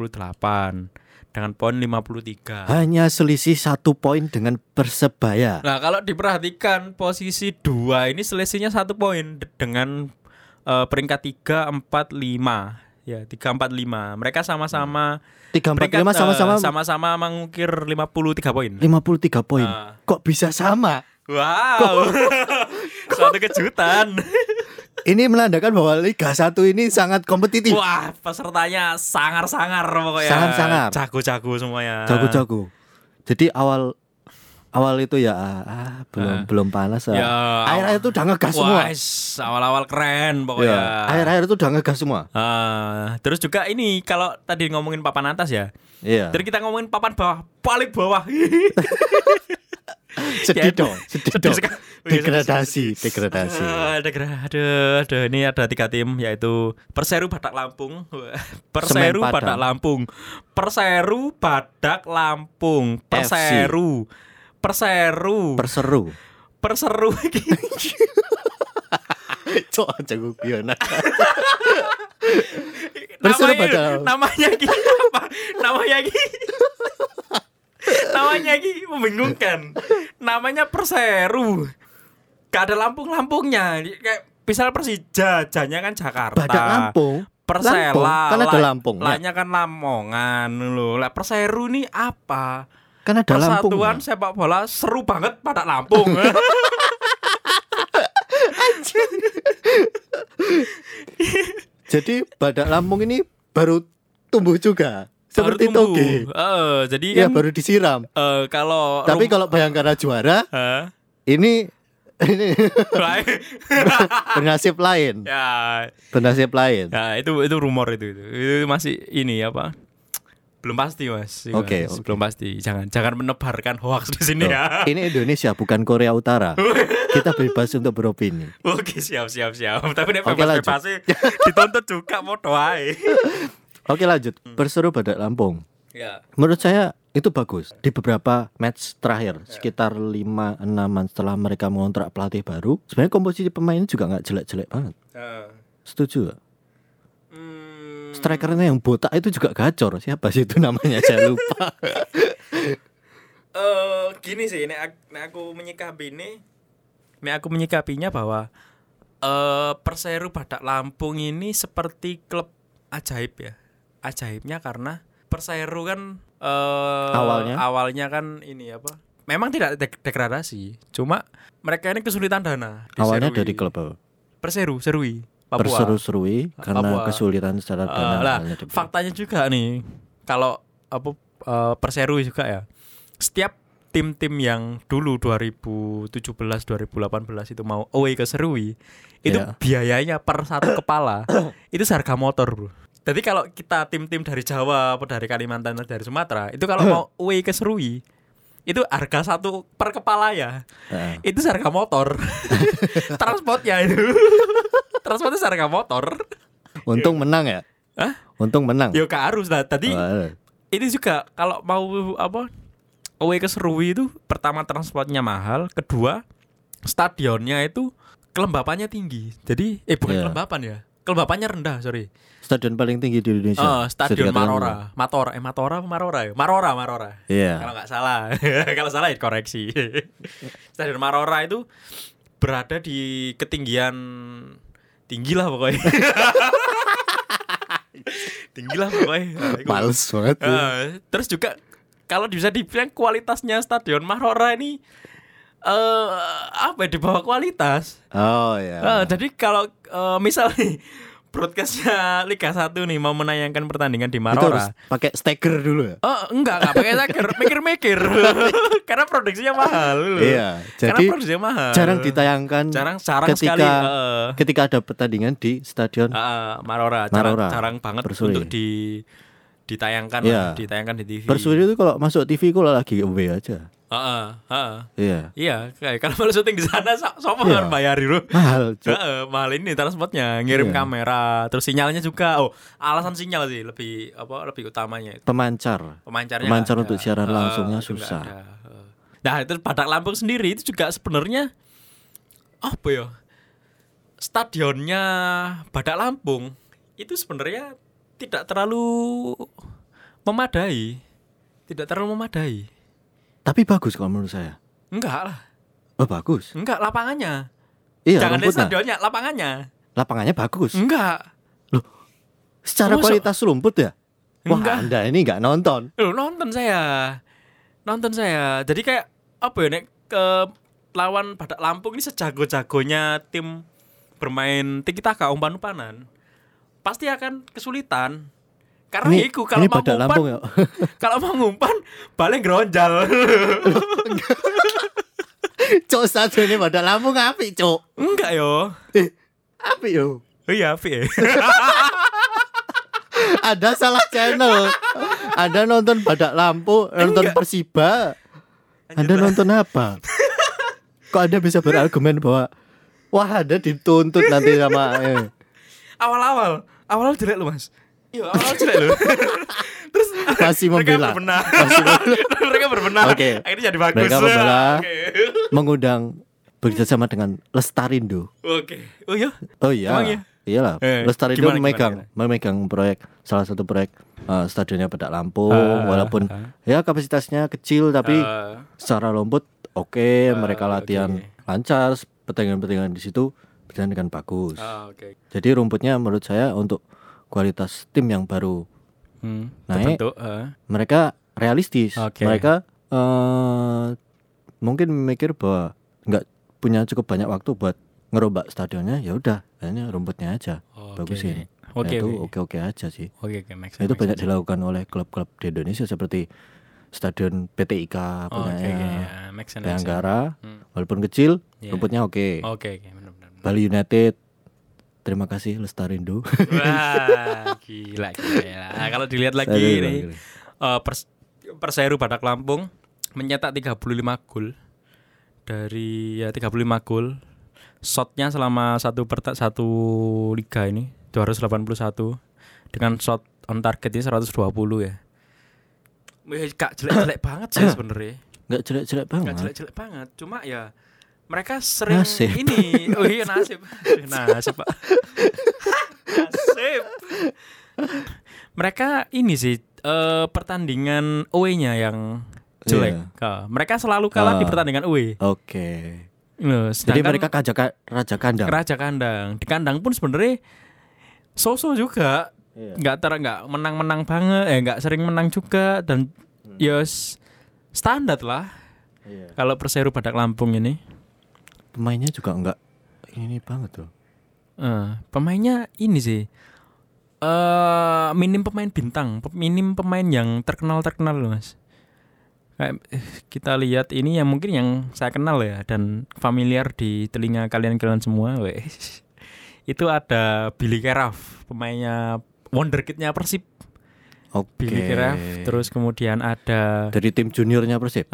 dengan poin 53. Hanya selisih 1 poin dengan Persebaya. Nah, kalau diperhatikan posisi 2 ini selisihnya 1 poin dengan peringkat 3, 4, 5. Ya, 3, 4, 5. Mereka sama-sama 3, 4, 5 sama-sama mengukir 53 poin. 53 poin. Kok bisa sama? Wow. Suatu kejutan. Ini menandakan bahwa Liga 1 ini sangat kompetitif. Wah, pesertanya sangar-sangar pokoknya. Sangar-sangar. Jago-jago semuanya. Jago-jago. Jadi awal itu ya belum panas. Ya. Akhir-akhir itu udah ngegas semua. Awal-awal keren pokoknya. Ya. Akhir-akhir itu udah ngegas semua. Terus juga ini kalau tadi ngomongin papan atas ya. Iya. Terus kita ngomongin papan bawah, paling bawah. Sedih dong. Degradasi. Aduh, ini ada 3 tim yaitu Perseru Badak Lampung. Cok aja gue biona. Namanya membingungkan. Namanya Perseru. Gak ada Lampung-Lampungnya. Kayak misal Persija, janya kan Jakarta. Badak Lampung. Persela Lampung, kan ada Lampung. Lanya kan Lamongan loh. Lah Perseru nih apa? Kan ada Lampung. Persatuan sepak bola seru banget Badak Lampung. Jadi Badak Lampung ini baru tumbuh juga. Seperti toge. Jadi ya kan, baru disiram. Kalau Bhayangkara juara, ini bernasib lain. Ya. Bernasib lain. Ya, itu rumor itu. Itu masih ini apa? Belum pasti, Mas. Oke. Belum pasti. Jangan menebarkan hoaks di sini ya. Ini Indonesia bukan Korea Utara. Kita bebas untuk beropini. Oke, siap. Tapi bebas-bebasnya dituntut juga mau doae. Oke, lanjut. Perseru Badak Lampung. Ya. Menurut saya itu bagus. Di beberapa match terakhir, sekitar 5-6 match setelah mereka mengontrak pelatih baru, sebenarnya komposisi pemainnya juga enggak jelek-jelek banget. Setuju? Strikernya yang botak itu juga gacor. Siapa sih itu namanya? Saya lupa. Gini sih, nek aku menyikapinya bahwa Perseru Badak Lampung ini seperti klub ajaib ya. Ajaibnya karena Perseru kan awalnya kan ini apa? Memang tidak degradasi, cuma mereka ini kesulitan dana. Awalnya dari klub Perseru Serui, Papua. Perseru Serui karena Papua. Kesulitan secara dana. Faktanya juga nih, kalau Perseru juga ya. Setiap tim-tim yang dulu 2017, 2018 itu mau away ke Serui, itu biayanya per satu kepala itu seharga motor, bro. Jadi kalau kita tim-tim dari Jawa, dari Kalimantan, dari Sumatera, itu kalau mau away ke Serui, itu harga 1 per kepala ya. Itu harga motor. Transportnya itu. Transportnya harga motor. Untung menang ya? Hah? Untung menang. Ya gak harus lah. Tadi ini juga kalau mau away ke Serui itu pertama transportnya mahal, kedua stadionnya itu kelembapannya tinggi. Jadi kelembapan ya. Kelembapannya rendah, sorry. Stadion paling tinggi di Indonesia. Stadion Marora. Yeah. Kalau nggak salah, kalau salah ya koreksi. Stadion Marora itu berada di ketinggian tinggi lah pokoknya. Males banget. Terus juga kalau bisa dibilang kualitasnya stadion Marora ini di bawah kualitas. Jadi kalau misalnya broadcastnya Liga 1 nih mau menayangkan pertandingan di Marora, itu pakai steker dulu ya? Enggak pakai steker. Mikir-mikir. Karena produksinya mahal. Iya, jadi jarang ditayangkan. Jarang sekali ketika ada pertandingan di stadion Marora. Jarang banget Perseru. Untuk ditayangkan di TV. Perseru itu kalau masuk TV kalau lagi away aja. Iya, kalau malu syuting di sana sopo kan bayari lu. Mahal. Mahal ini transportnya, ngirim kamera, terus sinyalnya juga. Alasan sinyal sih lebih utamanya itu. Pemancar untuk siaran langsungnya susah. Nah, itu Badak Lampung sendiri itu juga sebenarnya stadionnya Badak Lampung itu sebenarnya tidak terlalu memadai. Tidak terlalu memadai. Tapi bagus kalau menurut saya. Enggak lah. Oh bagus? Enggak, lapangannya. Iya, jangan lihat stadionnya, lapangannya. Lapangannya bagus? Enggak. Loh, secara kualitas rumput ya? Wah, enggak. Anda ini enggak nonton. Loh, nonton saya. Jadi kayak apa ya, nek ke lawan Badak Lampung ini sejago-jagonya tim bermain tiki taka umpan-umpanan, pasti akan kesulitan. Karena ini, iku kalau mau umpan, kalau mau ngumpan balik gronjal. Cok, stadion ini Badak Lampung apik, Cok. Enggak yo. Apik yo. Oh iya, apik. Ada salah channel. Anda nonton Badak Lampung, nonton Persiba. Anda nonton apa? Kok Anda bisa berargumen bahwa wah Anda dituntut nanti sama Awal-awal jelek lu, Mas. Iya, awal-awal jelek lu. Terus masih membela. Mereka berbenah. Okay. Akhirnya jadi bagus. Mereka membela. Okay. Mengundang bekerjasama dengan Lestarindo. Oke. Okay. Oh iya. Oh iya. Emang, ya? Iyalah. Lestarindo memegang proyek, salah satu proyek stadionnya Badak Lampung, walaupun ya kapasitasnya kecil tapi secara rumput oke, mereka latihan lancar, pertandingan-pertandingan di situ berjalan dengan bagus. Jadi rumputnya menurut saya untuk kualitas tim yang baru naik, mereka realistis. Okay. Mereka mungkin mikir bahwa nggak punya cukup banyak waktu buat ngerobak stadionnya, ya udah, hanya rumputnya aja bagusin. Okay. Itu oke-oke aja sih. Okay, itu banyak dilakukan oleh klub-klub di Indonesia seperti stadion PTIK punya Bhayangkara, walaupun kecil, rumputnya oke. Okay, Bali United, terima kasih Lestarindo. Wah, gila. Nah, kalau dilihat lagi ini, Perseru Badak Lampung mencetak 35 gol dari 35 gol. Shotnya selama satu liga ini 281 dengan shot on target ini 120 ya. Gak jelek-jelek banget sih sebenarnya. Gak jelek-jelek banget. Cuma ya mereka sering nasib. Ini. Oh iya nasib Pak. Nasib. Mereka ini sih pertandingan away-nya yang jelek. Yeah. Mereka selalu kalah di pertandingan away. Oke. Loh, jadi mereka raja kandang. Raja kandang. Di kandang pun sebenarnya so-so juga. Enggak menang-menang banget, enggak sering menang juga dan yes standar lah. Yeah. Kalau Perseru Badak Lampung ini pemainnya juga enggak ini banget loh. Pemainnya ini sih minim pemain bintang, minim pemain yang terkenal loh, Mas. Kayak kita lihat ini yang mungkin yang saya kenal ya dan familiar di telinga kalian semua, wes. Itu ada Bhayangkara, pemainnya wonderkidnya Persib. Oke. Bhayangkara, terus kemudian ada dari tim juniornya Persib.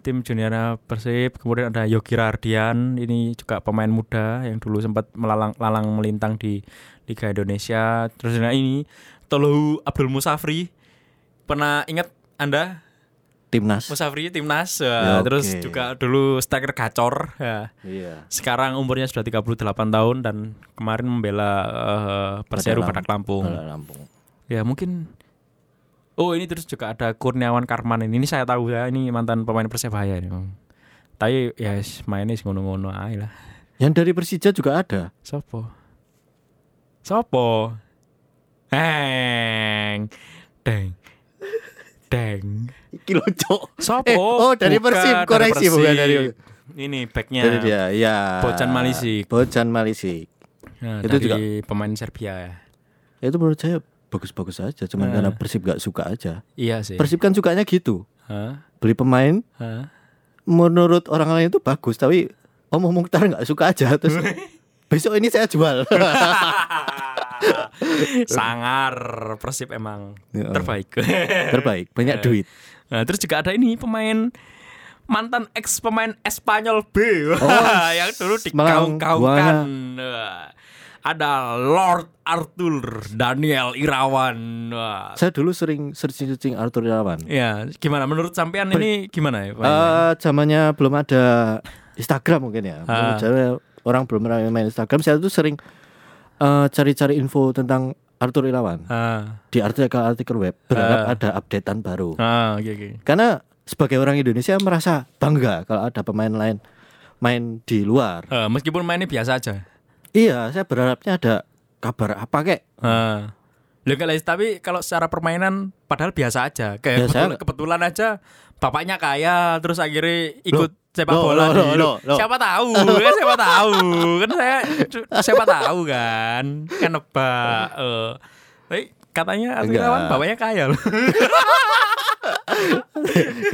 Tim juniornya Persib. Kemudian ada Yogi Rardian, ini juga pemain muda yang dulu sempat melalang melintang di Liga Indonesia. Terus ini Tolu Abdul Musafri. Pernah ingat Anda? Timnas. Musafri timnas. Terus juga dulu striker gacor. Sekarang umurnya sudah 38 tahun dan kemarin membela Perseru Badak Lampung. Ya mungkin. Oh ini terus juga ada Kurniawan Karman ini saya tahu ya, ini mantan pemain Persebaya ini. Tapi ya mainnya ngono-ngono ae lah. Yang dari Persija juga ada. Sopo? Deng. Iki lo Cok. Sopo? Dari Persib, koreksi bukan dari ini backnya. Dari dia, ya. Bojan Malisik. Nah, itu juga pemain Serbia ya. Itu menurut saya bagus-bagus aja, cuman karena Persib gak suka aja. Iya sih. Persib kan sukanya gitu. Beli pemain. Menurut orang lain itu bagus, tapi Om Mukhtar gak suka aja terus. Besok ini saya jual. Sangar, Persib emang terbaik, banyak duit. Nah, terus juga ada ini pemain mantan ex pemain Espanyol B yang dulu dikaung-kaungkan. Ada Lord Arthur Daniel Irawan. Saya dulu sering searching Arthur Irawan. Ya, gimana menurut sampean ini gimana ya? Zamannya belum ada Instagram mungkin ya. Orang belum main Instagram. Saya tuh sering cari-cari info tentang Arthur Irawan di artikel web berharap ada updatean baru. Okay. Karena sebagai orang Indonesia merasa bangga kalau ada pemain lain main di luar. Meskipun mainnya biasa aja. Iya, saya berharapnya ada kabar apa kek. Tapi kalau secara permainan padahal biasa aja. Kayak kebetulan aja bapaknya kaya terus akhirnya ikut sepak bola. Siapa tahu, kan siapa tahu. Kan saya siapa tahu kan nebak. Katanya Arthur Irawan bapaknya kaya loh.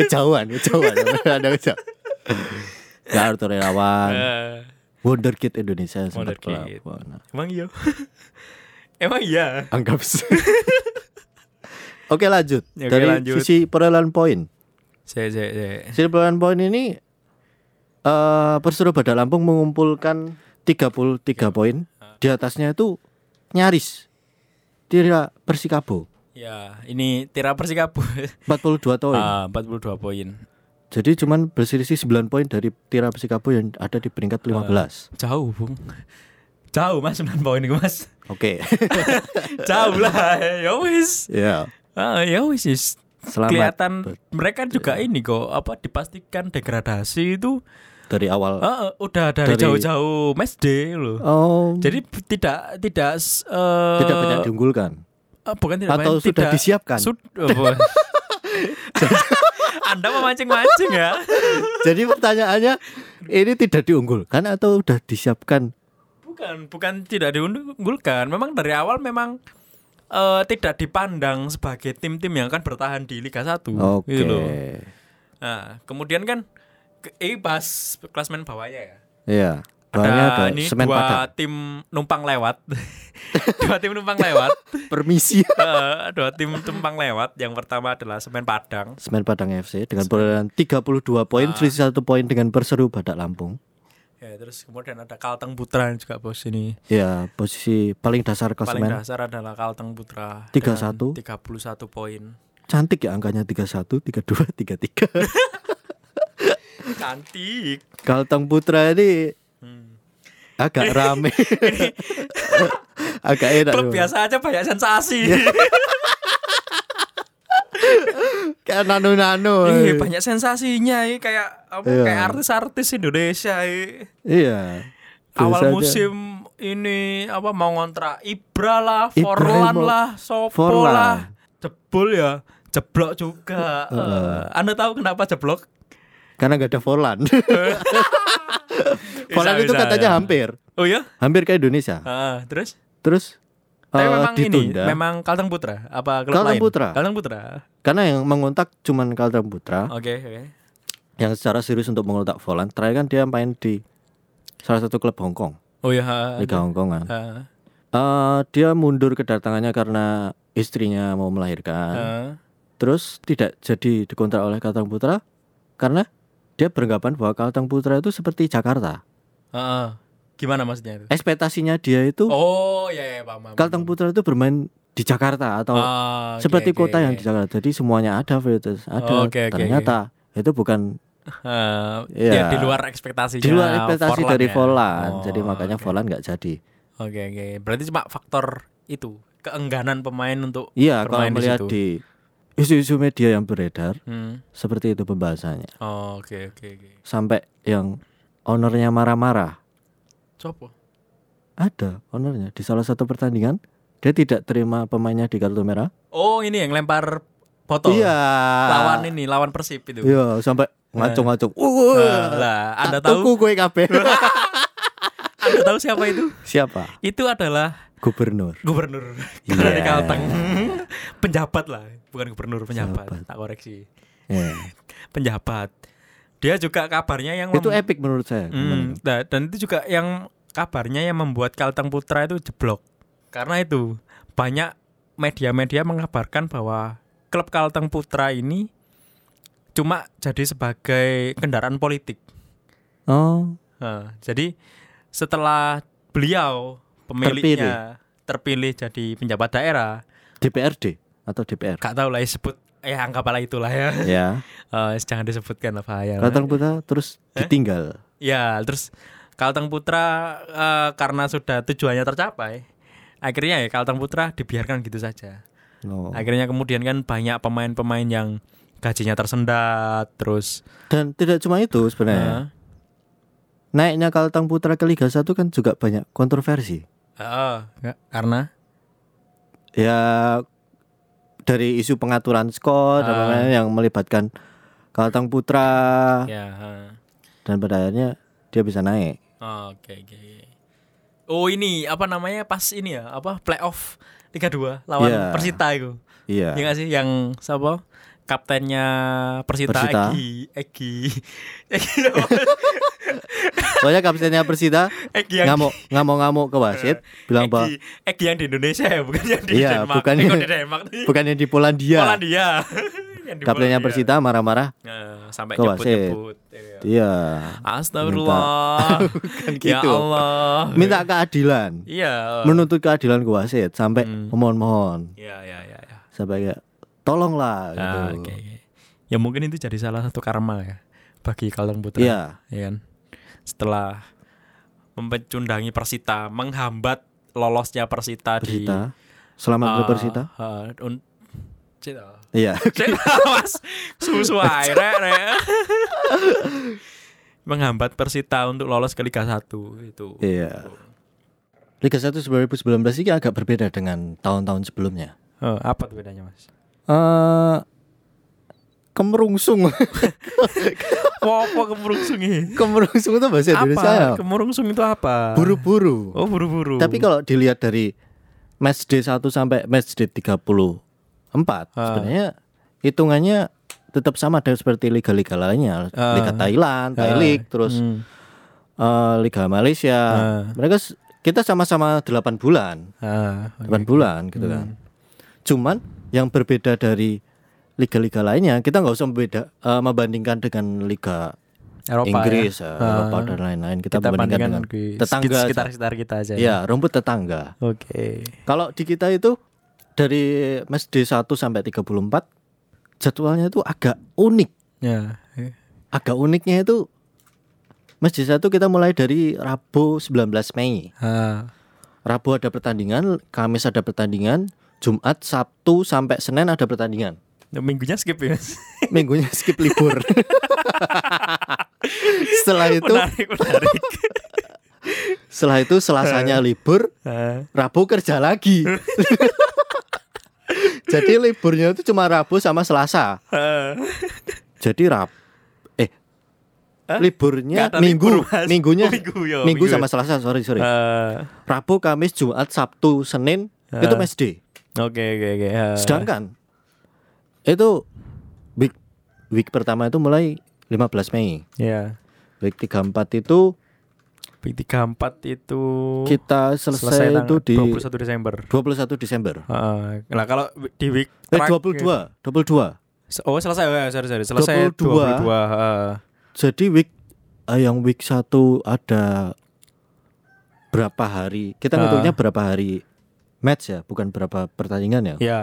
Kejauhan. Ada kejauhan. Nah, Arthur Irawan. Wonderkid Indonesia sempat kelakuan. Emang iya. Anggap sih. Oke, lanjut. Dari sisi perolehan poin. Sisi perolehan poin ini Perseru Badak Lampung mengumpulkan 33 poin. Di atasnya itu nyaris Tira Persikabo. Ya, ini Tira Persikabo 42 poin. 42 poin. Jadi cuman berselisih 9 poin dari Tira Persikabo yang ada di peringkat 15. Jauh, Bung. Jauh, Mas, 9 poin itu, Mas. Oke. Jauh lah, ya wis. Iya. Kelihatan mereka juga ini kok dipastikan degradasi itu dari awal. Udah dari jauh-jauh Match Day loh. Jadi tidak banyak diunggulkan. Bukan tidak atau banyak, sudah tidak, disiapkan. Anda memancing-mancing ya. Jadi pertanyaannya ini tidak diunggulkan atau sudah disiapkan? Bukan tidak diunggulkan. Memang dari awal memang tidak dipandang sebagai tim-tim yang akan bertahan di Liga 1. Oke. Gitu loh. Nah, kemudian kan pas klasemen bawahnya ya. Iya. Ada ini dua tim numpang lewat permisi. Dua tim numpang lewat. Yang pertama adalah Semen Padang FC dengan perolehan 32 poin, selisih 1 poin dengan Perseru Badak Lampung. Ya, terus kemudian ada Kalteng Putra juga bos ini. Ya, posisi paling dasar klasemen. Paling dasar adalah Kalteng Putra 31 31 poin. Cantik ya angkanya 31, 32, 33. Cantik. Kalteng Putra ini agak rame. Agak enak. Klub biasa aja banyak sensasi. Kayak nano-nano. Banyak sensasinya ini kayak artis-artis Indonesia ini. Iya. Awal musim ini mau ngontrak Ibra lah, Forlan lah, Sopo lah. Jebol ya, jeblok juga. Anda tahu kenapa jeblok? Karena gak ada Forlan. Forlan itu katanya hampir. Oh iya? Hampir ke Indonesia. Terus? Tapi memang ditunda. Ini memang Kalteng Putra apa klub lain? Kalteng Putra. Karena yang mengontak cuman Kalteng Putra. Oke. Yang secara serius untuk mengontak Forlan, terakhir kan dia main di salah satu klub Hong Kong. Oh iya, Liga Hong Kong kan. Dia mundur kedatangannya karena istrinya mau melahirkan. Terus tidak jadi dikontrak oleh Kalteng Putra karena dia beranggapan bahwa Kalteng Putra itu seperti Jakarta. Gimana maksudnya itu? Ekspektasinya dia itu paham. Kalteng Putra itu bermain di Jakarta atau seperti kota yang di Jakarta. Jadi semuanya ada, fasilitas ada. Ternyata itu bukan ya di luar ekspektasinya. Di luar ekspektasi Forlan dari Forlan. Jadi makanya Forlan enggak jadi. Oke. Berarti cuma faktor itu, keengganan pemain untuk bermain di situ. Iya, kalau melihat di isu-isu media yang beredar seperti itu pembahasannya. Oke. Sampai yang ownernya marah-marah. Coba. Ada ownernya di salah satu pertandingan dia tidak terima pemainnya di kartu merah. Oh, ini yang lempar botol. Iya. Lawan Persib itu. Iya, sampai ngacung-ngacung. Lah, Anda tahu? Tuku kowe kabeh. Anda tahu siapa itu? Siapa? Itu adalah Gubernur. Dari Kalteng. Penjabat lah, bukan gubernur, penjabat. Tak koreksi. Penjabat. Dia juga kabarnya yang itu epic menurut saya. Dan itu juga yang kabarnya yang membuat Kalteng Putra itu jeblok. Karena itu banyak media-media mengabarkan bahwa klub Kalteng Putra ini cuma jadi sebagai kendaraan politik. Jadi setelah beliau pemiliknya terpilih jadi penjabat daerah DPRD atau DPR. Gak tahu lah disebut. Anggaplah itulah ya. Ya. Jangan disebutkan lah bahaya. Kalteng Putra terus ditinggal. Ya, terus Kalteng Putra karena sudah tujuannya tercapai, akhirnya ya Kalteng Putra dibiarkan gitu saja. Oh. Akhirnya kemudian kan banyak pemain-pemain yang gajinya tersendat terus. Dan tidak cuma itu sebenarnya. Naiknya Kalteng Putra ke Liga 1 kan juga banyak kontroversi. Karena ya dari isu pengaturan skor dan lain-lain yang melibatkan Kalteng Putra. Dan pada akhirnya dia bisa naik. Oke. Oh ini apa namanya pas ini ya apa playoff Liga 2 lawan Persita itu. Iya. Yeah. Enggak sih yang siapa? Kaptennya Persita. Egi. Soalnya kaptennya Persita ngamuk ke wasit bilang bahwa Egi yang di Indonesia ya bukan yang di Denmark. Bukan yang di Polandia. Kaptennya Persita marah-marah sampai nyebut-nyebut. Iya. Astagfirullah. Bukan gitu. Ya Allah. Minta keadilan. Iya. Menuntut keadilan ke wasit sampai memohon-mohon. Iya. Sampai kayak tolonglah gitu. Okay. Ya mungkin itu jadi salah satu karma ya bagi Kalteng Putra. Iya. Ya kan? Setelah mempecundangi Persita, menghambat lolosnya Persita. Selamat Persita. Iya. Mas. Susu air ya. Menghambat Persita untuk lolos ke Liga 1 itu. Iya. Liga 1 2019 ini agak berbeda dengan tahun-tahun sebelumnya. Apa bedanya, Mas? Kemerungsung. Apa kemerungsung ini? Kemerungsung itu bahasa Indonesia. Apa? Kemerungsung itu apa? Buru-buru. Oh, buru-buru. Tapi kalau dilihat dari match day 1 sampai match day 34 sebenarnya hitungannya tetap sama dan seperti liga-liga lainnya. Liga Thailand, Thai League, terus Liga Malaysia. Mereka kita sama-sama 8 bulan. 8 bulan gitu kan. Cuman yang berbeda dari liga-liga lainnya, kita nggak usah membandingkan dengan liga Eropa, Inggris, Eropa dan lain-lain. Kita membandingkan dengan tetangga sekitar kita aja. Ya, rumput tetangga. Oke. Kalau di kita itu dari match day 1 sampai 34 jadwalnya itu agak unik. Ya. Agak uniknya itu match day 1 kita mulai dari Rabu 19 Mei. Rabu ada pertandingan, Kamis ada pertandingan. Jumat, Sabtu sampai Senin ada pertandingan. Minggunya skip ya? Minggunya skip libur. Setelah itu menarik. Setelah itu Selasanya libur, Rabu kerja lagi. Jadi liburnya itu cuma Rabu sama Selasa. Jadi liburnya Minggu sama Selasa, sorry. Rabu, Kamis, Jumat, Sabtu, Senin itu match day. Oke. Sedangkan itu week pertama itu mulai 15 Mei. Iya. Yeah. Week 34 itu kita selesai itu di 21 Desember. Nah, kalau di week 22. Oh, selesai 22. Jadi yang week 1 ada berapa hari? Kita ngitungnya berapa hari match ya, bukan berapa pertandingan ya. Iya.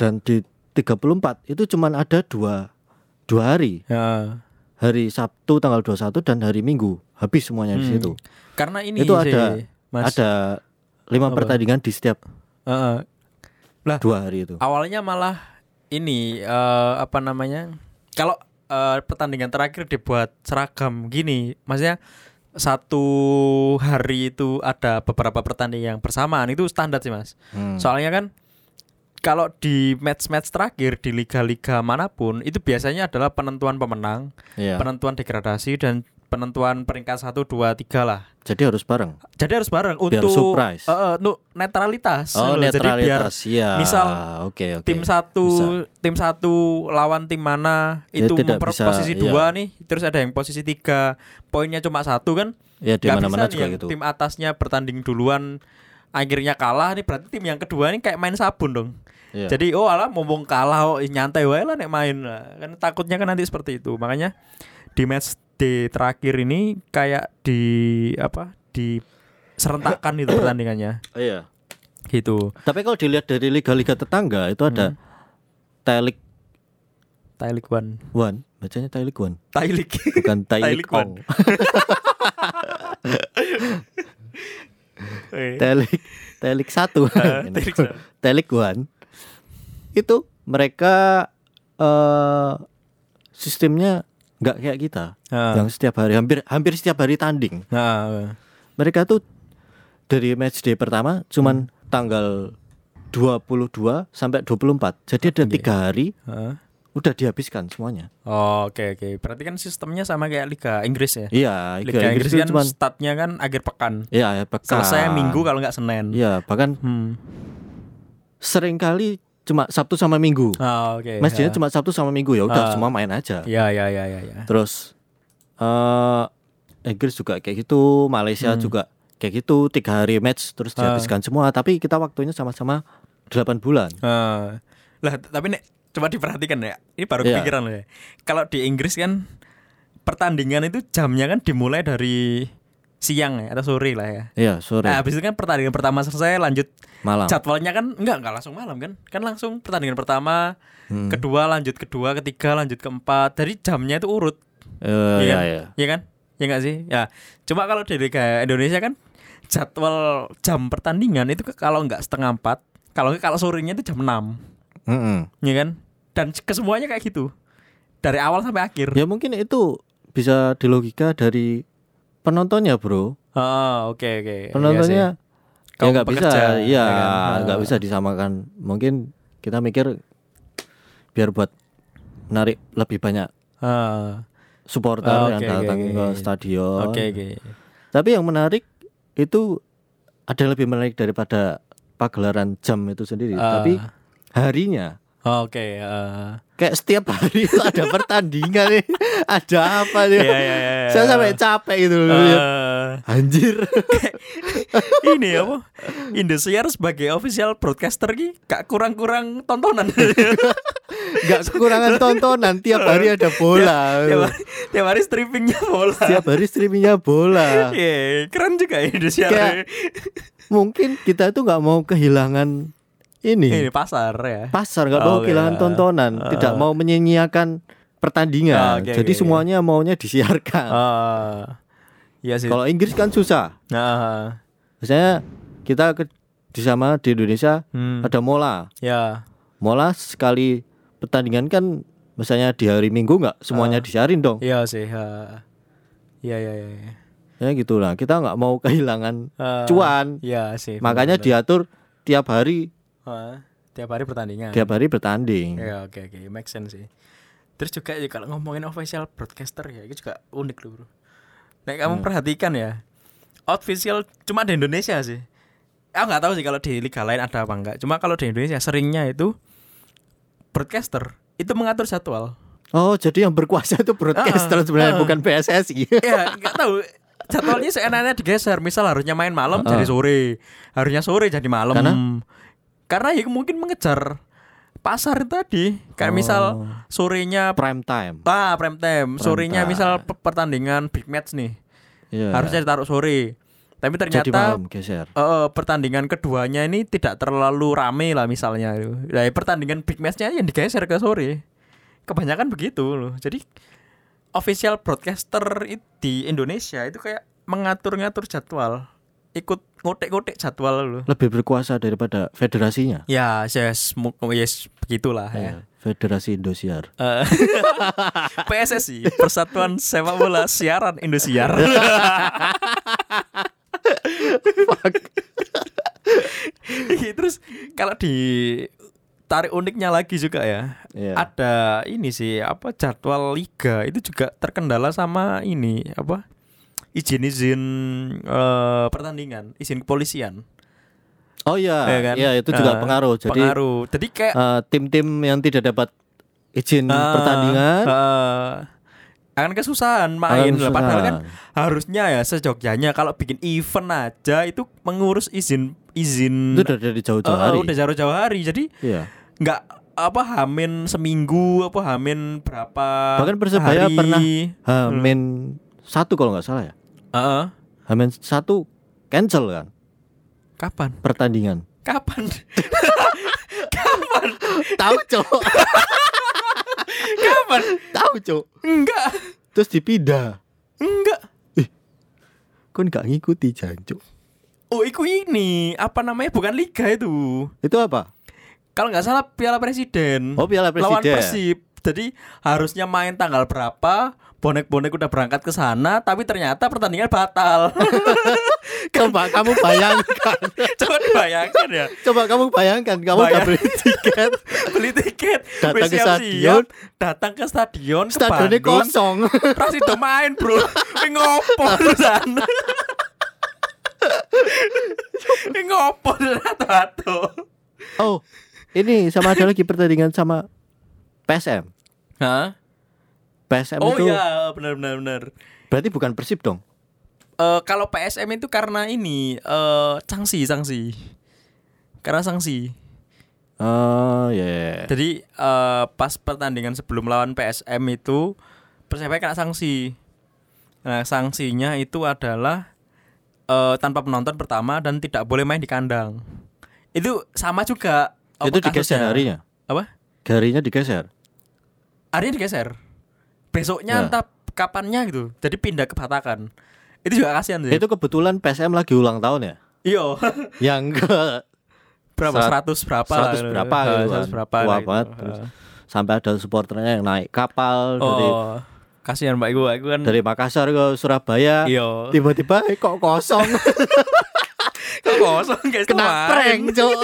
Dan di 34 itu cuma ada dua hari. Ya. Hari Sabtu tanggal 21 dan hari Minggu habis semuanya di situ. Karena ini itu ada 5 pertandingan di setiap. Lah, 2 hari itu. Awalnya malah ini kalau pertandingan terakhir dibuat seragam gini, maksudnya satu hari itu ada beberapa pertandingan yang bersamaan, itu standar sih Mas. Soalnya kan kalau di match-match terakhir di liga-liga manapun itu biasanya adalah penentuan pemenang, penentuan degradasi dan penentuan peringkat 1, 2, 3 lah. Jadi harus bareng biar untuk surprise. Netralitas. Netralitas. Jadi biar misal okay. Tim satu lawan tim mana itu posisi 2 nih, terus ada yang posisi 3, poinnya cuma 1 kan? Ya di mana-mana juga gitu. Tim atasnya bertanding duluan akhirnya kalah nih, berarti tim yang kedua ini kayak main sabun dong. Yeah. Jadi mumpung kalah nyantai wae lah nek main lah. Kan takutnya kan nanti seperti itu. Makanya di match di terakhir ini kayak diserentakkan itu pertandingannya. Iya. Gitu. Tapi kalau dilihat dari liga-liga tetangga itu ada Thai League 1. Bacanya Thai League 1. Thai League. Bukan Thai League 1. Thai League Thai League 1 Thai League 1 itu mereka sistemnya nggak kayak kita yang setiap hari hampir setiap hari tanding. Mereka tuh dari match day pertama cuman tanggal 22 sampai 24. Jadi ada 3 hari udah dihabiskan semuanya. Oke. Berarti kan sistemnya sama kayak Liga Inggris ya? Iya, Liga Inggris kan cuman, startnya kan akhir pekan. Iya, pekan. Selesai Minggu kalau nggak Senin. Iya, bahkan seringkali cuma Sabtu sama Minggu. Oke. Matchnya cuma Sabtu sama Minggu, ya udah semua main aja. Iya. Terus Inggris juga kayak gitu, Malaysia juga kayak gitu, 3 hari match terus dihabiskan semua, tapi kita waktunya sama-sama 8 bulan. Lah, tapi nek coba diperhatikan ya, ini baru kepikiran loh ya. Kalau di Inggris kan pertandingan itu jamnya kan dimulai dari siang ya, atau sore lah ya. Iya, sore. Nah, habis itu kan pertandingan pertama selesai lanjut malam. Jadwalnya kan enggak langsung malam kan. Kan langsung pertandingan pertama, kedua lanjut kedua, ketiga lanjut keempat. Dari jamnya itu urut. Iya kan? Ya enggak sih? Ya. Cuma kalau di Liga Indonesia kan jadwal jam pertandingan itu kalau enggak 3:30, kalau sorenya itu jam 6. Iya kan? Dan kesemuanya kayak gitu dari awal sampai akhir. Ya mungkin itu bisa dilogika dari penontonnya, bro. Oke. Penontonnya ya nggak bisa, ya nggak bisa disamakan. Mungkin kita mikir biar buat menarik lebih banyak supporter yang datang ke stadion. Oke. Tapi yang menarik itu ada lebih menarik daripada pagelaran jam itu sendiri. Tapi harinya. Kayak setiap hari itu ada pertandingan nih. Ada apa nih? Yeah. Saya sampai capek gitu loh. Anjir. Ini apa? Indosiar sebagai official broadcaster ki gak kurang-kurang tontonan. Gak kekurangan tontonan, tiap hari ada bola. Tiap hari streamingnya bola. Yeah, keren juga Indosiar. Kayak, mungkin kita tuh gak mau kehilangan ini pasar ya. Pasar gak mau kehilangan tontonan, tidak mau menyia-nyiakan pertandingan. Jadi semuanya maunya disiarkan. Iya sih. Kalau Inggris kan susah. Misalnya kita disama di Indonesia ada mola. Ya. Mola sekali pertandingan kan misalnya di hari Minggu enggak semuanya disiarin dong. Iya sih. Iya. Ya gitulah. Kita enggak mau kehilangan cuan. Iya sih. Makanya diatur tiap hari. Tiap hari bertanding. Ya, oke. Make sense sih. Terus juga ya, kalau ngomongin official broadcaster ya, itu juga unik loh, bro. Nah, kamu perhatikan ya. Official cuma di Indonesia sih. Aku enggak tahu sih kalau di liga lain ada apa enggak. Cuma kalau di Indonesia seringnya itu broadcaster itu mengatur jadwal. Oh, jadi yang berkuasa itu broadcaster sebenarnya, bukan PSSI. Ya, enggak tahu. Jadwalnya seenaknya digeser. Misal harusnya main malam jadi sore. Harusnya sore jadi malam. Karena ya mungkin mengejar pasar tadi. Kayak misal sorenya prime time. Sorenya misal pertandingan big match nih. Yeah. Harusnya ditaruh sore. Tapi ternyata jadi malam, geser. Pertandingan keduanya ini tidak terlalu rame lah misalnya. Nah, pertandingan big matchnya yang digeser ke sore. Kebanyakan begitu loh. Jadi official broadcaster di Indonesia itu kayak mengatur-ngatur jadwal. Ikut ngotek-ngotek jadwal lo. Lebih berkuasa daripada federasinya. Ya, yes begitulah ya. Federasi Indosiar. PSSI, Persatuan Sepak Bola Siaran Indosiar. Fuck. Terus kalau ditarik uniknya lagi juga ya. Yeah. Ada ini sih apa jadwal liga itu juga terkendala sama ini apa? Izin-izin pertandingan, izin kepolisian. Oh iya, ya kan? Ya, itu juga pengaruh. Jadi kayak tim-tim yang tidak dapat izin pertandingan akan kesusahan main. Padahal kan harusnya ya sejogjanya kalau bikin event aja itu mengurus izin. Itu udah dari jauh-jauh hari. Udah jauh-jauh hari. Jadi nggak hamin seminggu, hamin berapa hari. Bahkan Persebaya pernah hamin 1 kalau nggak salah ya. Hamin 1 cancel kan. Kapan? Pertandingan. Kapan? Tahu cok. Enggak. Terus dipindah. Enggak. Kok nggak ngikuti jancok. Oh, iku ini apa namanya? Bukan liga itu. Itu apa? Kalau nggak salah Piala Presiden. Oh, Piala Presiden. Lawan Persib. Jadi harusnya main tanggal berapa? Bonek-bonek udah berangkat ke sana, tapi ternyata pertandingan batal. Coba kamu bayangkan. Coba bayangkan ya. Coba kamu bayangkan, kamu udah beli tiket, datang ke stadion, stadionnya ke Bandung, kosong. Terus itu main, bro. Ngopo terusan. Ngopo rata-rata. Oh, ini sama ada lagi pertandingan sama PSM. Hah? PSM oh itu. Oh iya, benar. Berarti bukan Persib dong. Kalau PSM itu karena ini sanksi. Karena sanksi. Yeah. Jadi pas pertandingan sebelum lawan PSM itu Persebaya kena sanksi. Nah, sanksinya itu adalah tanpa penonton pertama dan tidak boleh main di kandang. Itu sama juga. Itu digeser harinya. Apa? Harinya digeser. Harinya digeser. Besoknya ya. Entah kapannya gitu. Jadi pindah ke Batakan. Itu juga kasihan sih. Itu kebetulan PSM lagi ulang tahun ya? Iya. Yang ke berapa? 100 berapa Tua gitu. Banget. Terus, sampai ada supporternya yang naik kapal. Oh, dari, kasihan mbak gue kan dari Makassar ke Surabaya. Iya. Tiba-tiba kok kosong. Guys, kena prank cok.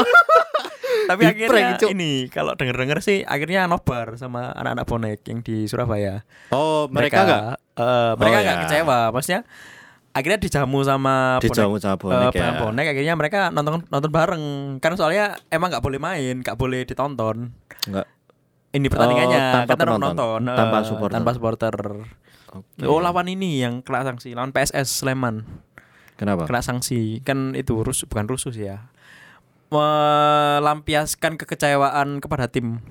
Tapi akhirnya prank, ini kalau denger-denger sih akhirnya nobar sama anak-anak bonek yang di Surabaya. Oh, mereka enggak? Mereka enggak kecewa. Maksudnya akhirnya dijamu sama bonek, akhirnya mereka nonton bareng. Karena soalnya emang enggak boleh main, enggak boleh ditonton. Enggak. Ini pertandingannya tanpa supporter. Okay. Oh, lawan ini yang kena sanksi, lawan PSS Sleman. Kenapa? Kena sanksi. Kan itu bukan rusuh ya. Melampiaskan kekecewaan kepada tim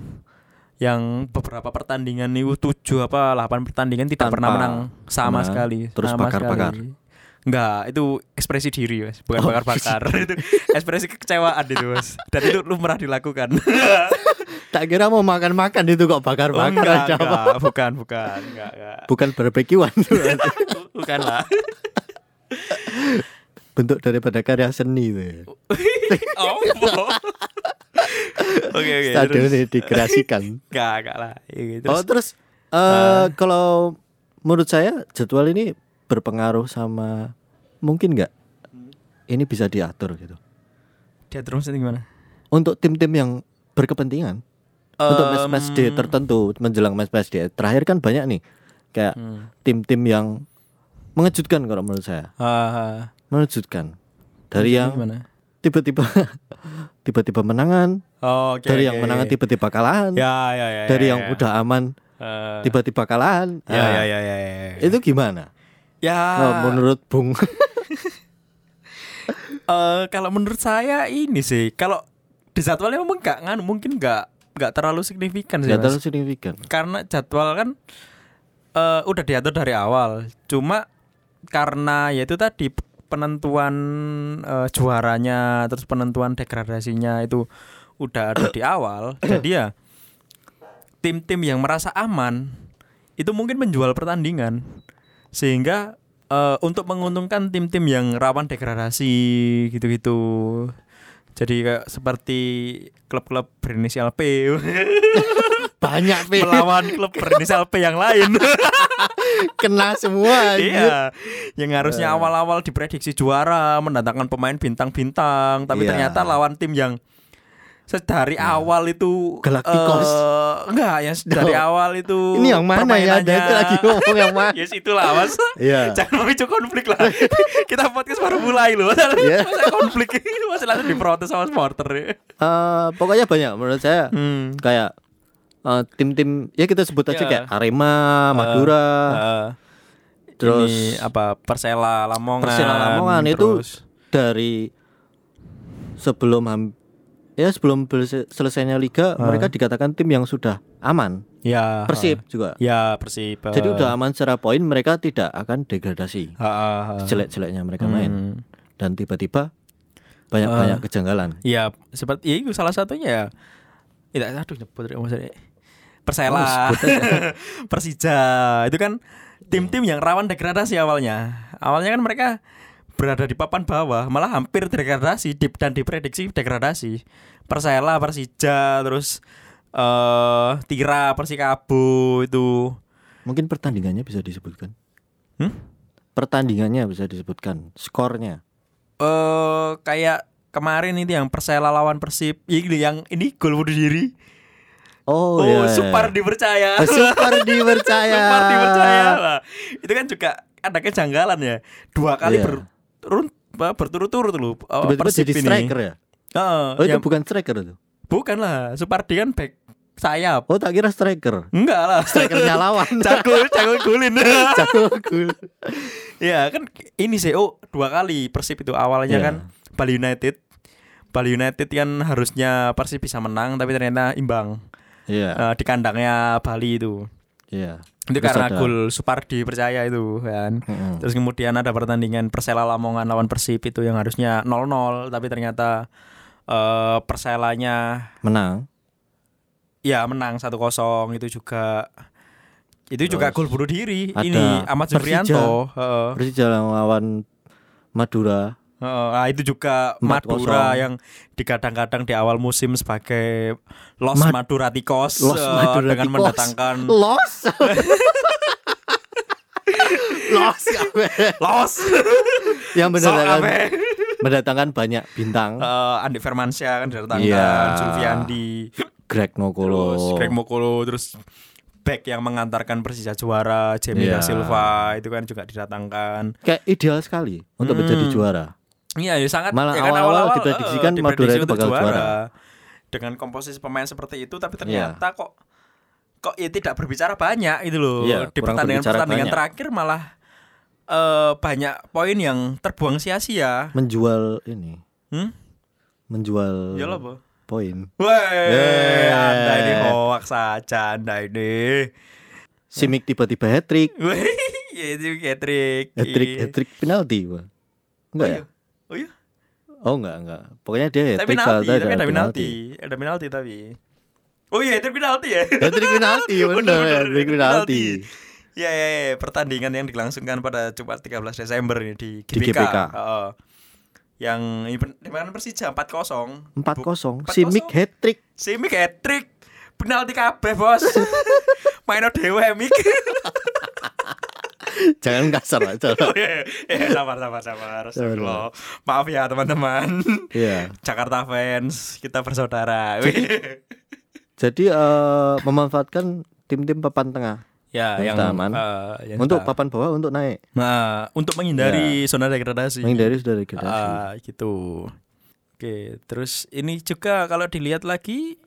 yang beberapa pertandingan itu 7 apa 8 pertandingan tidak pernah menang sama sekali. Terus bakar-bakar. Enggak, itu ekspresi diri, Mas. Bukan bakar-bakar. Itu ekspresi kekecewaan itu, Mas. Dan itu lumrah dilakukan. Tak kira mau makan-makan itu kok bakar-bakar. Enggak. Bukan barbekyuan. Bukan lah. Bentuk daripada karya seni itu. Oh, Oke. Stadionnya dikerasikan. Enggak lah. Oh, terus kalau menurut saya jadwal ini berpengaruh sama mungkin enggak? Ini bisa diatur gitu. Diatur maksudnya gimana? Untuk tim-tim yang berkepentingan. Untuk match-match day tertentu, menjelang match-match day terakhir kan banyak nih kayak tim-tim yang mengejutkan kalau menurut saya. Mengejutkan. Dari yang tiba-tiba menangan. Oh, okay, dari yang menangan tiba-tiba kalahan. Ya, dari yang udah aman tiba-tiba kalahan. Ya. Itu gimana? Ya. Oh, menurut Bung. Kalau menurut saya ini sih, kalau di jadwalnya memang mungkin enggak terlalu signifikan sih. Enggak terlalu signifikan. Karena jadwal kan udah diatur dari awal. Cuma karena ya itu tadi penentuan juaranya, terus penentuan degradasinya itu udah ada di awal. Jadi ya tim-tim yang merasa aman itu mungkin menjual pertandingan sehingga untuk menguntungkan tim-tim yang rawan degradasi gitu-gitu. Jadi kayak seperti klub-klub berinisial P. Banyak P. Melawan klub berinisial P yang lain. Kena semua. Iya. Yang harusnya awal-awal diprediksi juara, mendatangkan pemain bintang-bintang, tapi ternyata lawan tim yang dari awal itu Galacticos. Enggak, yang dari awal itu. Ini yang mana ya? Itu lagi ngomong yang mana? Yes, itulah Mas. Yeah. Jangan memicu konflik lah. Kita podcast baru mulai loh. Masa konflik ini masih langsung diprotes sama supporter. Pokoknya banyak menurut saya. Kayak tim-tim ya kita sebut aja kayak Arema, Madura, terus ini apa Persela Lamongan itu dari sebelum selesainya liga mereka dikatakan tim yang sudah aman. Ya. Persib juga. Ya, Persib. Jadi udah aman secara poin, mereka tidak akan degradasi. Jelek-jeleknya mereka main. Dan tiba-tiba banyak kejanggalan. Iya, seperti itu salah satunya ya. Persela, Persija, itu kan tim-tim yang rawan degradasi awalnya. Awalnya kan mereka berada di papan bawah, malah hampir degradasi dan diprediksi degradasi. Persela, Persija, terus Tira Persikabo itu. Mungkin pertandingannya bisa disebutkan? Pertandingannya bisa disebutkan, skornya. Kayak kemarin itu yang Persela lawan Persib, yang ini gol bunuh diri. Oh, Supar dipercaya. Supar dipercaya lah. Itu kan juga ada kejanggalan ya. Dua kali berturut-turut loh. Tiba-tiba jadi striker ini. Ya? Itu bukan striker itu? Bukan lah, Supardi kan back sayap. Oh, tak kira striker. Enggak lah, strikernya lawan. Cakul. Ya kan ini dua kali Persib itu awalnya kan Bali United kan harusnya Persib bisa menang, tapi ternyata imbang. Di kandangnya Bali itu. Iya. Itu terus karena gol Supardi percaya itu kan. Terus kemudian ada pertandingan Persela Lamongan lawan Persib itu yang harusnya 0-0, tapi ternyata Perselanya menang. Ya menang 1-0 itu juga. Itu terus juga gol bunuh diri. Ada ini Ahmad Jufrianto. Persija lawan Madura. Itu juga Madura yang digadang-gadang di awal musim sebagai Los Madura Tikos dengan mendatangkan Los yang benar-benar mendatangkan banyak bintang. Andi Firmansyah kan didatangkan, Zulfiandi, Greg Mokolo, terus back yang mengantarkan Persija juara, Jamie Da Silva itu kan juga didatangkan. Kayak ideal sekali untuk menjadi juara. Iya, sangat. Malah awal-awal diprediksikan Madura itu bakal juara. Dengan komposisi pemain seperti itu, tapi ternyata kok ya tidak berbicara banyak itu loh. Yeah, di pertandingan terakhir malah banyak poin yang terbuang sia-sia. Menjual ini. Menjual. Iyalah, Bo. Poin. Weh, Anda ini hoaks saja, Anda ini. Simic tiba-tiba hat-trick. Weh, hat-trick penalti, Bo. Enggak. Oh iya. Oh enggak. Pokoknya dia tapi ada penalti. Oh iya, itu penalti ya. Penalti. Ya, pertandingan yang dilangsungkan pada Jumat 13 Desember ini di GBK. Yang dimana Persija 4-0. 4-0. Simic hat-trick. Penalti kabeh, Bos. Maino dhewe Mic. Jangan kasar aja. Sabar. Astagfirullah. Maaf ya teman-teman. Jakarta fans, kita bersaudara. Jadi memanfaatkan tim-tim papan tengah. Ya, yang untuk papan bawah untuk naik. Nah, untuk menghindari zona degradasi. Gitu. Oke, terus ini juga kalau dilihat lagi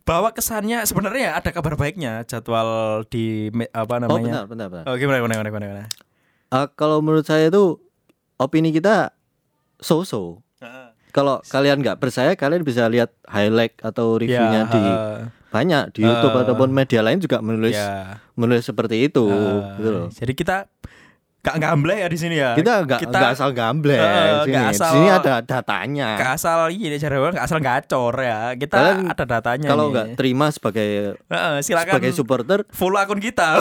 bahwa kesannya sebenarnya ada kabar baiknya jadwal di apa namanya? Oh, benar. Oke, benar. Kalau menurut saya itu opini kita so-so. Kalau kalian nggak percaya, kalian bisa lihat highlight atau reviewnya di banyak di YouTube ataupun media lain juga menulis seperti itu. Gitu loh. Jadi kita nggak gamble ya di sini ya. Kita nggak asal gamble. Di sini ada datanya. Nggak asal ini cara orang nggak asal gacor ya. Kita kalian ada datanya. Kalau nggak terima sebagai silakan sebagai supporter, follow akun kita.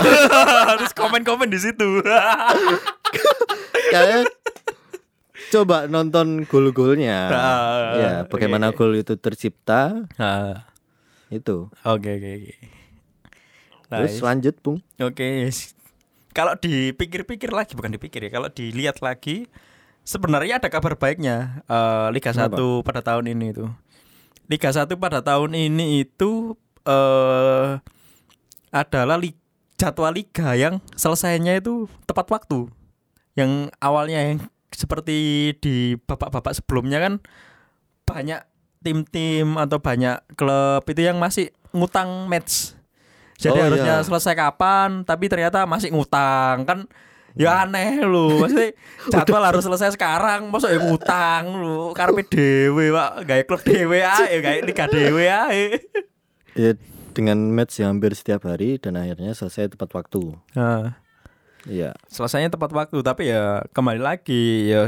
Terus komen-komen di situ. Kalian coba nonton gol-golnya, bagaimana gol itu tercipta, itu. Oke. Terus lanjut, Bung. Oke. Kalau dipikir-pikir lagi, bukan dipikir ya. Kalau dilihat lagi, sebenarnya ada kabar baiknya Liga 1 pada tahun ini itu. Liga 1 pada tahun ini itu adalah jadwal liga yang selesainya itu tepat waktu. Yang awalnya yang seperti di babak-babak sebelumnya kan banyak tim-tim atau banyak klub itu yang masih ngutang match. Jadi harusnya selesai kapan, tapi ternyata masih ngutang kan. Ya aneh lu, maksudnya jadwal harus selesai sekarang, masa ya ngutang lu, karepe dhewe Pak, gawe klub dhewe ae, gawe liga dhewe ae. Ya dengan match yang hampir setiap hari dan akhirnya selesai tepat waktu. Iya. Selesainya tepat waktu, tapi ya kembali lagi ya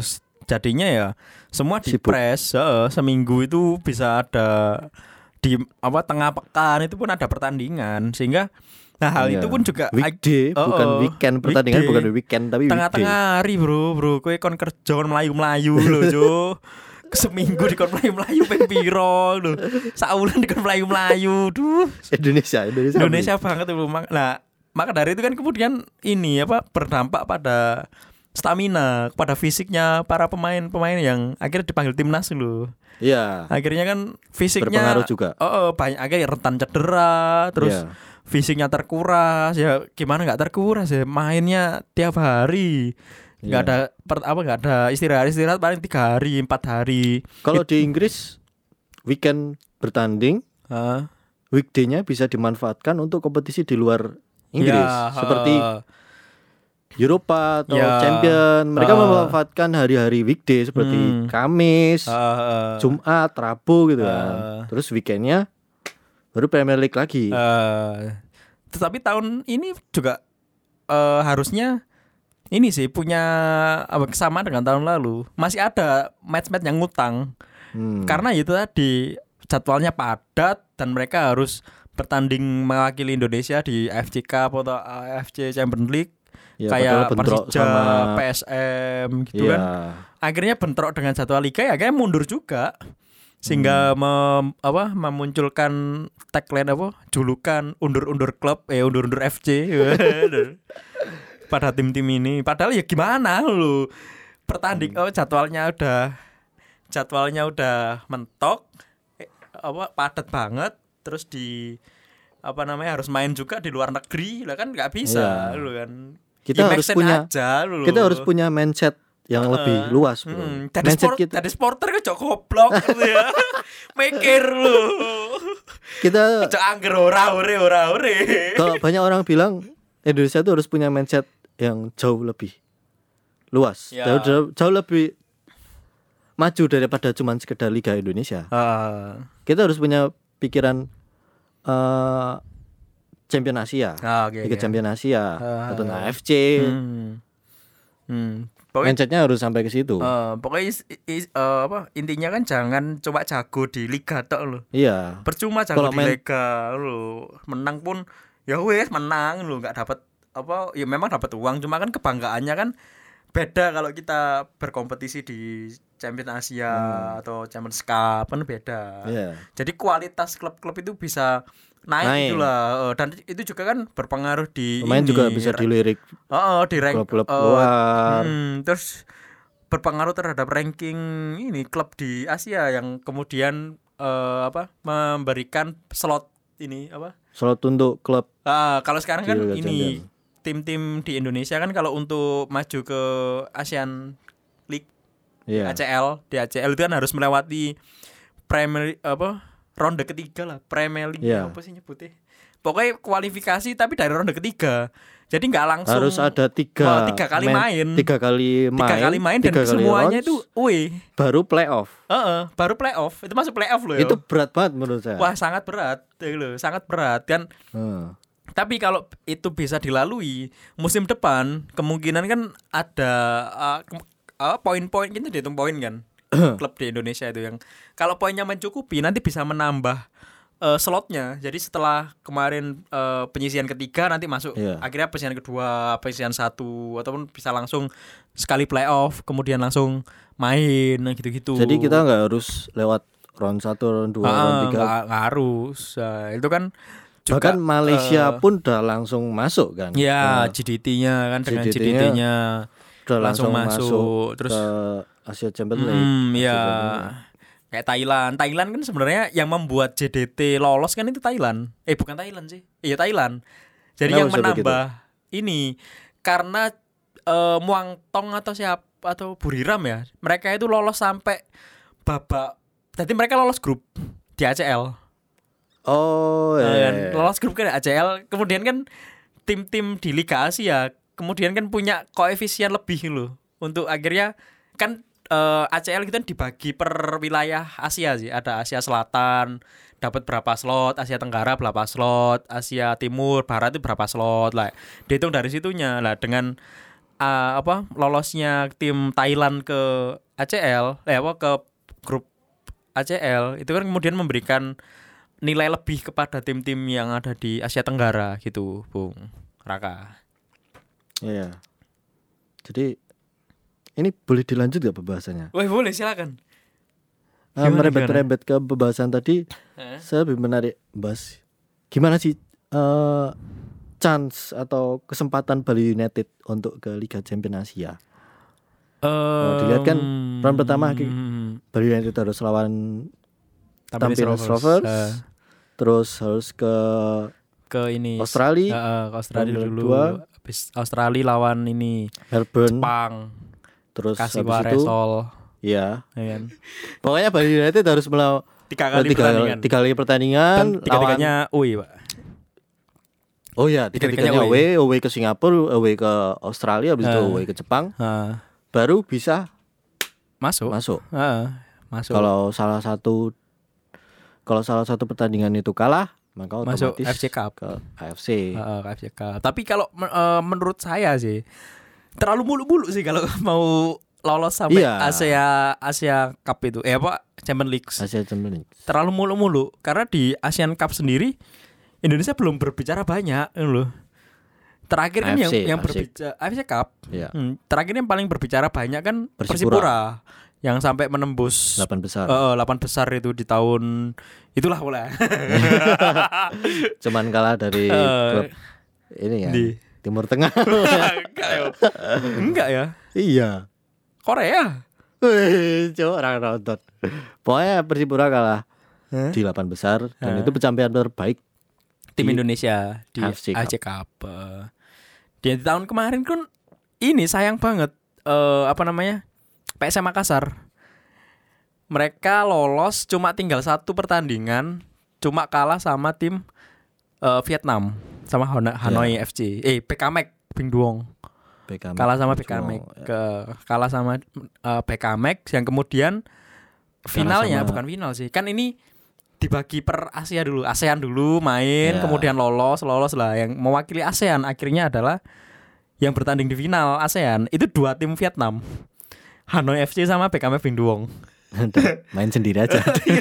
jadinya ya semua di press seminggu itu bisa ada di tengah pekan itu pun ada pertandingan sehingga Nah hal itu pun juga weekday, bukan weekend. Pertandingan weekday, bukan weekend tapi tengah-tengah hari bro. Kowe kon kerja kon melayu-melayu lho Jo. Seminggu di kon melayu-melayu ping piro lho. Saulan di kon melayu-melayu. Duh, Indonesia banget lho. Nah, maka dari itu kan kemudian ini apa berdampak pada stamina, kepada fisiknya para pemain-pemain yang akhirnya dipanggil timnas lho. Iya. Akhirnya kan fisiknya berpengaruh juga. Banyak akhirnya rentan cedera, terus fisiknya terkuras. Ya gimana enggak terkuras ya? Mainnya tiap hari. Enggak ada istirahat paling 3 hari, 4 hari. Kalau di Inggris weekend bertanding, weekday-nya bisa dimanfaatkan untuk kompetisi di luar Inggris, seperti Eropa atau Champion. Mereka memanfaatkan hari-hari weekday seperti Kamis, Jumat, Rabu gitu kan. Terus weekendnya baru Premier League lagi. Tetapi tahun ini juga harusnya ini sih punya kesamaan dengan tahun lalu. Masih ada match-match yang ngutang. Karena itu tadi jadwalnya padat dan mereka harus bertanding mewakili Indonesia di AFC Cup atau AFC Champions League. Ya, kayak Persija, PSM gitu kan. Akhirnya bentrok dengan jadwal liga ya, kayak mundur juga. Sehingga memunculkan tagline julukan undur-undur klub, undur-undur FC pada tim-tim ini. Padahal ya gimana lu? Pertanding jadwalnya udah mentok, padat banget, terus di harus main juga di luar negeri lah kan, nggak bisa lu kan. Kita harus punya mindset yang lebih luas, bro. Tadi sporter kan jok goblok gitu ya. Mikir lu. Kita jok angger ora. Kalau banyak orang bilang Indonesia tuh harus punya mindset yang jauh lebih luas, jauh lebih maju daripada cuman sekedar Liga Indonesia. Kita harus punya pikiran Champion Asia, Liga Champion Asia atau AFC. Mindsetnya harus sampai ke situ. Pokoknya intinya kan jangan coba jago di liga tok lo. Iya. Percuma jago di liga lo, menang pun ya wes menang lo, nggak dapat ya memang dapat uang, cuma kan kebanggaannya kan beda kalau kita berkompetisi di Champion Asia atau Champions Cup kan beda. Jadi kualitas klub-klub itu bisa naik. Itulah, dan itu juga kan berpengaruh di pemain juga bisa dilirik di rank klub-klub luar. Terus berpengaruh terhadap ranking ini klub di Asia yang kemudian memberikan slot ini slot untuk klub. Kalau sekarang kan ini tim-tim di Indonesia kan kalau untuk maju ke ASEAN League, ACL, di ACL itu kan harus melewati Premier ronde ketiga lah, Premier League apa sih nyebutnya? Pokoknya kualifikasi tapi dari ronde ketiga. Jadi nggak langsung harus ada 3 kali main dan semuanya itu baru playoff. Baru playoff. Itu masuk playoff loh. Itu berat banget menurut saya. Wah, sangat berat loh, sangat berat kan. Tapi kalau itu bisa dilalui musim depan, kemungkinan kan ada poin-poin itu dihitung poin kan. Klub di Indonesia itu yang kalau poinnya mencukupi nanti bisa menambah slotnya. Jadi setelah kemarin penyisian ketiga nanti masuk akhirnya penyisian kedua, penyisian satu, ataupun bisa langsung sekali playoff kemudian langsung main gitu-gitu. Jadi kita nggak harus lewat round 1, round 2, round 3. Nggak harus. Itu kan juga, bahkan Malaysia pun udah langsung masuk kan. Ya, GDT-nya kan dengan GDT-nya udah langsung masuk. Terus Asia Champions League. Kayak Thailand. Thailand kan sebenarnya yang membuat JDT lolos kan itu Thailand. Bukan Thailand sih. Iya Thailand. Jadi yang menambah begitu ini karena Muang Thong atau siapa atau Buriram ya. Mereka itu lolos sampai babak. Jadi mereka lolos grup di ACL. Lolos grup kan ACL. Kemudian kan tim-tim di Liga Asia kemudian kan punya koefisien lebih loh untuk akhirnya kan ACL itu kan dibagi per wilayah Asia sih. Ada Asia Selatan dapat berapa slot, Asia Tenggara berapa slot, Asia Timur, Barat itu berapa slot lah. Dihitung dari situnya lah dengan lolosnya tim Thailand ke ACL, ke grup ACL itu kan kemudian memberikan nilai lebih kepada tim-tim yang ada di Asia Tenggara gitu, Bung Raka. Iya. Jadi ini boleh dilanjut gak pembahasannya? Wah, boleh, silakan. Merembet-merembet ke pembahasan tadi, saya lebih menarik bahas gimana sih chance atau kesempatan Bali United untuk ke Liga Champions Asia. Dilihat kan round pertama Bali United harus lawan Tampines Rovers, terus harus ke ini Australia, ke Australia dulu. Habis Australia lawan ini Melbourne, Jepang, terus habis itu iya. Yeah. Pokoknya Bali United harus melawan 3 kali pertandingan. Dan tiga-tiganya away, Pak. Oh iya, tiga-tiganya away ke Singapura, away ke Australia, habis itu away ke Jepang. Baru bisa masuk. Masuk. Kalau salah satu pertandingan itu kalah, maka otomatis masuk AFC Cup. Ke AFC. AFC Cup. Tapi kalau menurut saya sih terlalu muluk-muluk sih kalau mau lolos sampai Asia Cup itu. Champions League. Asia Champions League. Terlalu muluk-muluk karena di Asian Cup sendiri Indonesia belum berbicara banyak loh. Terakhir kan AFC, yang berbicara AFC Cup. Yeah. Terakhir yang paling berbicara banyak kan Persipura. Yang sampai menembus 8 besar itu di tahun itulah pula. Cuman kalah dari klub ini ya. Di Timur Tengah. Enggak ya? Iya. Korea. Coba orang nonton. Pokoknya Persipura kalah di 8 besar dan itu pencapaian terbaik tim Indonesia di AFC Cup. Di tahun kemarin kan ini sayang banget PSM Makassar. Mereka lolos cuma tinggal satu pertandingan, cuma kalah sama tim Vietnam, sama Hanoi FC. PKMEK Bingduong. Kalah sama PKMEK. Kalah sama PKMEK yang kemudian finalnya bukan final sih. Kan ini dibagi per Asia dulu. ASEAN dulu main, kemudian lolos lah. Yang mewakili ASEAN akhirnya adalah yang bertanding di final ASEAN. Itu 2 tim Vietnam. Hanoi FC sama PKM Bingduong. Main sendiri aja. Jadi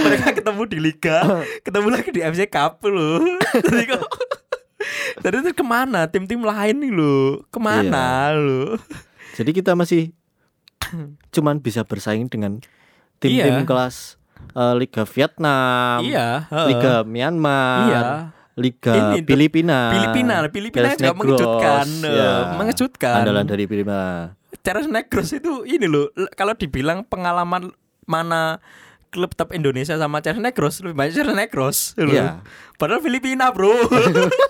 mereka ketemu di liga, ketemu lagi di AFC Cup loh. Jadi itu kemana tim-tim lain nih loh? Kemana loh? Jadi kita masih cuman bisa bersaing dengan tim-tim kelas Liga Vietnam, Liga Myanmar, Liga Filipina juga Negros, mengejutkan. Andalan dari Filipina. Ceres Negros itu ini loh, kalau dibilang pengalaman mana klub top Indonesia sama Ceres Negros, lebih banyak Ceres Negros loh. Yeah. Padahal Filipina, Bro. Liga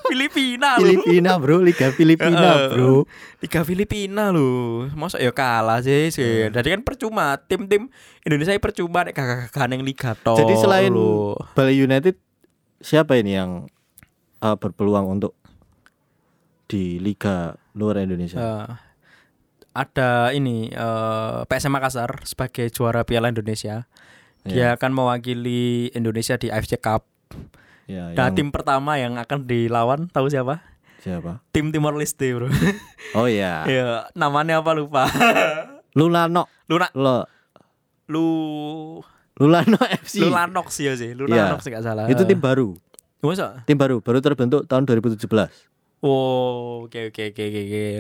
Filipina loh. Masa ya kalah sih. Jadi kan percuma, tim-tim Indonesia percuma nek gagah-gagahan yang liga top. Jadi selain Bali United, siapa ini yang berpeluang untuk di liga luar Indonesia? Ada ini PSM Makassar sebagai juara Piala Indonesia. Dia akan mewakili Indonesia di AFC Cup. Nah, tim pertama yang akan dilawan tahu siapa? Tim Timor Leste, Bro. Oh iya. Ya, namanya apa lupa. Lalenok FC. Lalenok sih. Lalenok enggak salah. Itu tim baru. Masa? Tim baru terbentuk tahun 2017. Oh, oke.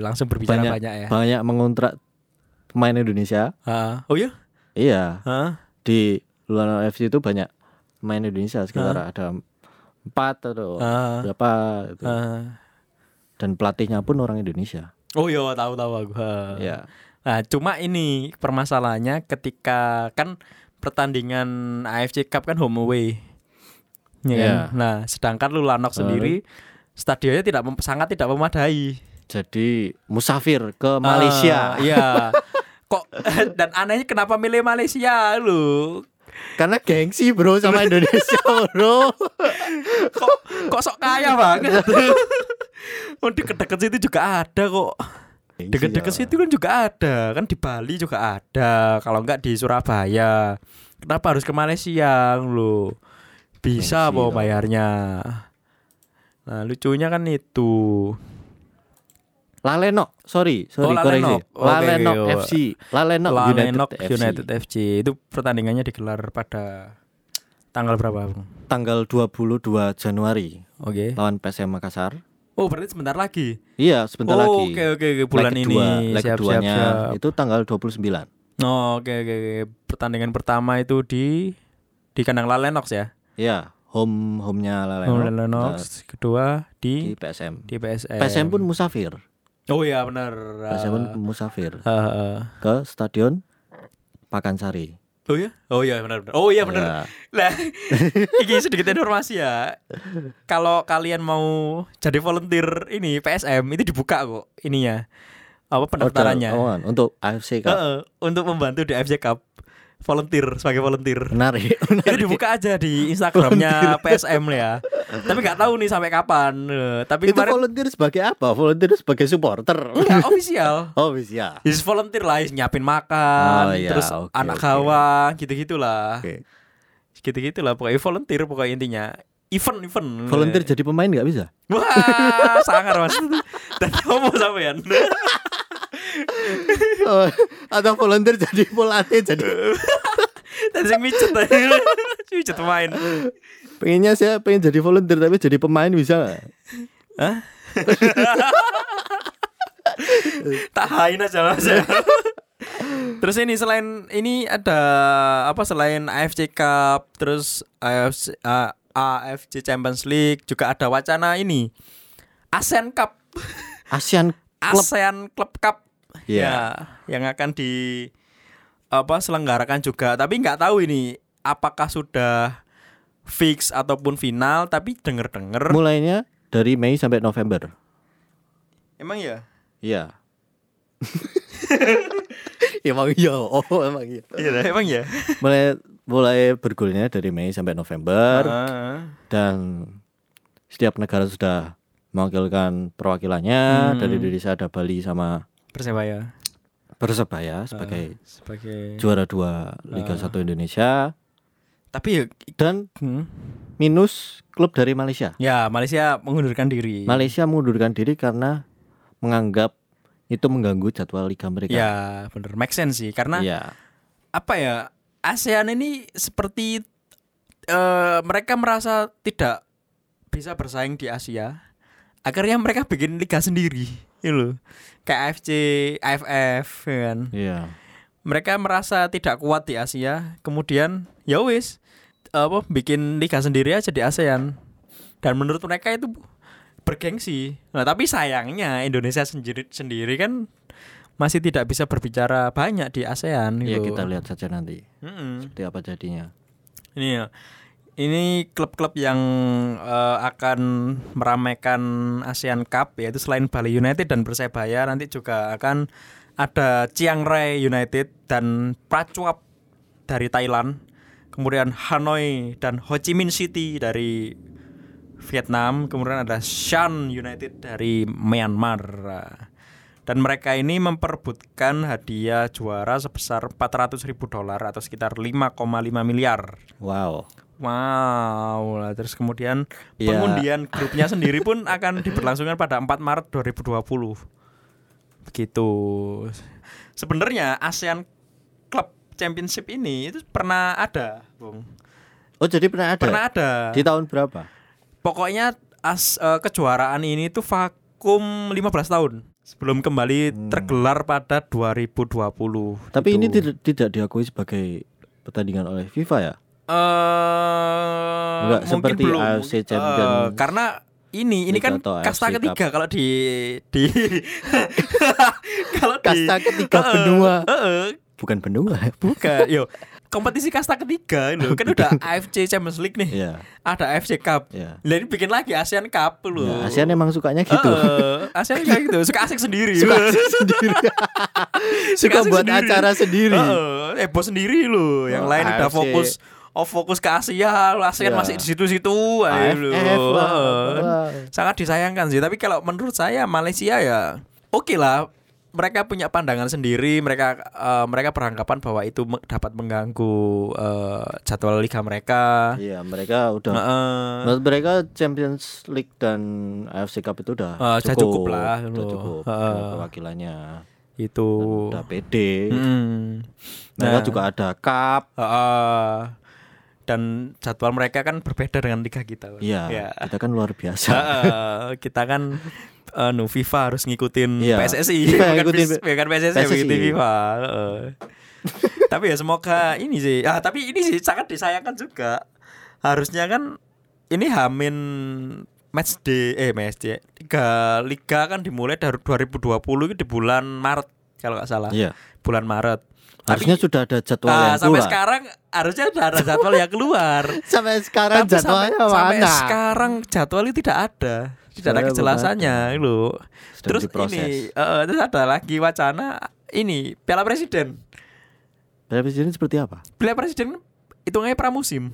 Langsung berbicara banyak ya. Banyak mengontrak pemain Indonesia. Oh iya? Iya. Di luar FC itu banyak pemain Indonesia sekitar ada 4 atau berapa gitu. Dan pelatihnya pun orang Indonesia. Oh iya, tahu aku. Iya. Nah, cuma ini permasalahannya ketika kan pertandingan AFC Cup kan home away. Iya. Yeah. Kan? Nah, sedangkan Lalenok sendiri stadionnya sangat tidak memadai. Jadi musafir ke Malaysia. Iya. Kok dan anehnya kenapa milih Malaysia lu? Karena gengsi, Bro, sama Indonesia, Bro. kok sok kaya banget. Oh, deket-deket situ juga ada kok. Deket-deket situ kan juga ada. Kan di Bali juga ada. Kalau enggak di Surabaya. Kenapa harus ke Malaysia lu? Bisa kok bayarnya. Nah, lucunya kan itu Lalenok United FC itu pertandingannya digelar pada Tanggal berapa, Bang? Tanggal 22 Januari. Oke. Okay. Lawan PSM Makassar. Oh, berarti sebentar lagi. Iya, sebentar lagi. Oke, bulan ini. Leg 2-nya itu tanggal 29. Oh, oke. Pertandingan pertama itu di kandang Lalenok ya? Iya, home-nya Lalenok. Kedua di PSM. Di PSM. PSM pun musafir. Oh iya, benar. PSM pun musafir. Ke Stadion Pakansari. Oh iya benar. Lah, ini sedikit informasi ya. Kalau kalian mau jadi volunteer ini PSM itu dibuka kok ininya. Apa pendaftarannya? Untuk AFC Cup. Untuk membantu di AFC Cup. Sebagai volunteer. Menarik. Itu dibuka aja di Instagramnya PSM ya. Tapi nggak tahu nih sampai kapan. Tapi itu kemarin, volunteer sebagai apa? Volunteer sebagai supporter. Enggak official. Official. Is volunteer lah, nyiapin makan, terus anak hawa, gitu-gitulah. Gitu-gitulah pokoknya volunteer pokoknya intinya. Event. Volunteer jadi pemain nggak bisa? Wah, sangar Mas. Dan kamu sampean. Oh, atau volunteer jadi polate jadi tadi micet main. Pengennya saya pengen jadi volunteer tapi jadi pemain bisa enggak? Hah? Tahain aja Mas. Terus ini selain ini ada apa selain AFC Cup, terus AFC Champions League juga ada wacana ini. ASEAN Club Cup. Ya, yang akan diselenggarakan juga. Tapi nggak tahu ini apakah sudah fix ataupun final. Tapi dengar mulainya dari Mei sampai November. Emang ya? Iya. Emang ya. Emang ya. Mulai bergulirnya dari Mei sampai November. Dan setiap negara sudah mewakilkan perwakilannya. Dari Indonesia ada Bali sama Persebaya sebagai juara 2 Liga 1 Indonesia. Tapi dan minus klub dari Malaysia. Ya, Malaysia mengundurkan diri karena menganggap itu mengganggu jadwal liga mereka. Ya, benar. Make sense sih karena ASEAN ini seperti mereka merasa tidak bisa bersaing di Asia. Akhirnya mereka bikin liga sendiri, ya loh. Kayak AFC, AFF, ya kan. Iya. Mereka merasa tidak kuat di Asia, kemudian ya wis, bikin liga sendiri aja di ASEAN. Dan menurut mereka itu bergengsi. Nah, tapi sayangnya Indonesia sendiri kan masih tidak bisa berbicara banyak di ASEAN. Iya, gitu. Kita lihat saja nanti. Seperti apa jadinya. Ini ya. Ini klub-klub yang akan meramaikan ASEAN Cup, yaitu selain Bali United dan Persebaya, nanti juga akan ada Chiang Rai United dan Prachuap dari Thailand, kemudian Hanoi dan Ho Chi Minh City dari Vietnam, kemudian ada Shan United dari Myanmar. Dan mereka ini memperebutkan hadiah juara sebesar $400.000 atau sekitar 5,5 miliar. Wow, lah. Terus kemudian pengundian grupnya sendiri pun akan diberlangsungkan pada 4 Maret 2020. Begitu. Sebenarnya ASEAN Club Championship ini itu pernah ada, Bung. Oh, jadi pernah ada. Di tahun berapa? Pokoknya kejuaraan ini tuh vakum 15 tahun sebelum kembali tergelar pada 2020. Tapi gitu. Ini tidak diakui sebagai pertandingan oleh FIFA ya? Enggak seperti belum. AFC Champions karena ini kan kasta ketiga kalau di kalau kasta ketiga benua. Bukan. Yo, kompetisi kasta ketiga loh. Kan udah AFC Champions League nih. Yeah. Ada AFC Cup. Yeah. Lalu bikin lagi ASEAN Cup loh. Yeah, ASEAN emang sukanya gitu. ASEAN kayak gitu, suka asik sendiri. Suka buat sendiri. Acara sendiri. Heboh sendiri loh. Yang lain AFC. Udah fokus ke Asia, ASEAN masih di situ-situ. Sangat disayangkan sih. Tapi kalau menurut saya Malaysia ya oke lah. Mereka punya pandangan sendiri. Mereka beranggapan bahwa itu dapat mengganggu jadwal liga mereka. Iya, mereka udah. Menurut mereka Champions League dan AFC Cup itu udah cukup lah. Udah cukup perwakilannya. Itu udah pede. Mereka juga ada cup. dan jadwal mereka kan berbeda dengan liga kita. Iya, ya. Kita kan luar biasa. Kita kan FIFA harus ngikutin PSSI, bukan PSSI ngikutin FIFA. Tapi ya semoga ini sih. Ah, tapi ini sih sangat disayangkan juga. Harusnya kan ini Hamin match day 3 liga kan dimulai dari 2020 itu di bulan Maret kalau enggak salah. Iya. Bulan Maret. Harusnya sudah ada jadwal yang keluar. Sampai sekarang harusnya sudah ada jadwal yang keluar. Sampai sekarang jadwalnya mana? Sampai sekarang jadwal itu tidak ada. Tidak ada kejelasannya loh. Terus ini terus ada lagi wacana ini Piala Presiden. Piala Presiden seperti apa? Piala Presiden hitungannya pramusim.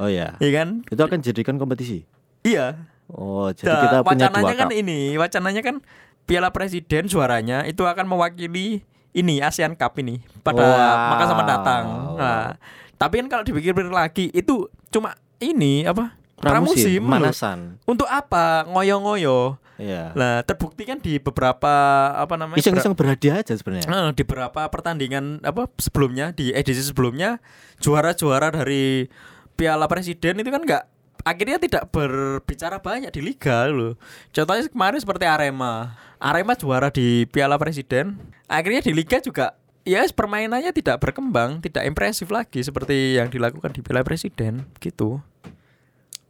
Oh iya. Iya kan? Itu akan jadikan kompetisi. Iya. Oh, jadi kita punya wacananya kan ini. Wacananya kan Piala Presiden juaranya itu akan mewakili ini ASEAN Cup ini pada Makassar mendatang. Nah, tapi kan kalau dipikir-pikir lagi itu cuma ini apa? Pramusim pemanasan. Untuk apa? Ngoyo-ngoyo. Iya. Nah, terbukti kan di beberapa apa namanya? Iseng-iseng berhadiah aja sebenarnya. Di beberapa pertandingan apa sebelumnya di edisi sebelumnya juara-juara dari Piala Presiden itu kan enggak akhirnya tidak berbicara banyak di liga loh. Contohnya kemarin seperti Arema. Arema juara di Piala Presiden. Akhirnya di liga juga ya permainannya tidak berkembang, tidak impresif lagi seperti yang dilakukan di Piala Presiden gitu.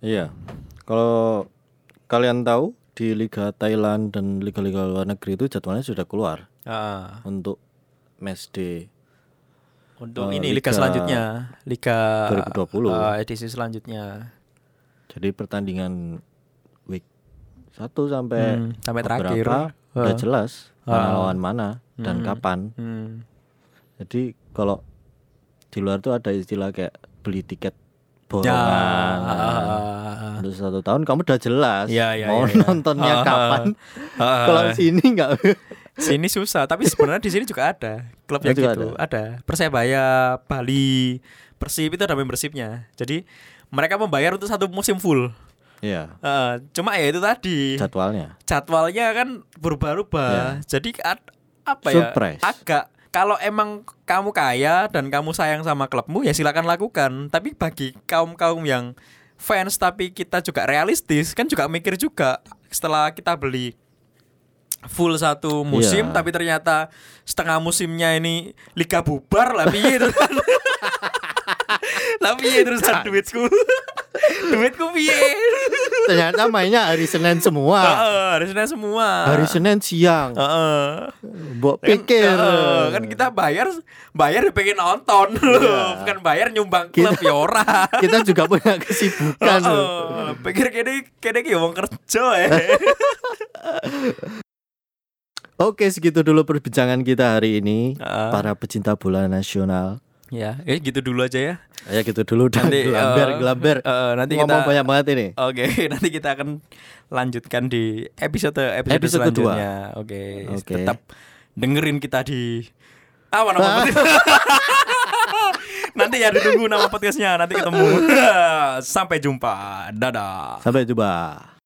Iya. Kalau kalian tahu di liga Thailand dan liga-liga luar negeri itu jadwalnya sudah keluar. Untuk match day untuk ini liga selanjutnya, liga 2020. Edisi selanjutnya. Jadi pertandingan week 1 sampai terakhir enggak jelas mana lawan mana dan kapan. Jadi kalau di luar tuh ada istilah kayak beli tiket borongan. Untuk 1 tahun kamu udah jelas nontonnya kapan. Kalau sini enggak. Sini susah, tapi sebenarnya di sini juga ada klub yang gitu. Ada Persebaya, Bali, Persib itu ada membershipnya. Jadi mereka membayar untuk satu musim full. Iya. Cuma ya itu tadi. Jadwalnya kan berubah-ubah. Yeah. Jadi apa surprise. Ya? Agak kalau emang kamu kaya dan kamu sayang sama klubmu ya silakan lakukan. Tapi bagi kaum-kaum yang fans tapi kita juga realistis kan juga mikir juga setelah kita beli full satu musim tapi ternyata setengah musimnya ini liga bubar lah piye itu kan. Tapi ya terusan duitku piye. Ternyata mainnya hari Senin semua. Hari Senin siang. Mbok pikir kan kita bayar pengen nonton loh. Bukan bayar nyumbang klub ya ora. Kita juga punya kesibukan. Pikir kene ki wong kerja ya. Oke, segitu dulu perbincangan kita hari ini para pecinta bola nasional. Ya, gitu dulu aja ya. Ya gitu dulu dan gelamber. Nanti ngomong kita banyak banget ini. Oke, nanti kita akan lanjutkan di episode selanjutnya. Oke. Tetap dengerin kita di nama podcast. Nanti ya ditunggu nama podcastnya. Nanti ketemu. Sampai jumpa. Dadah. Sampai jumpa.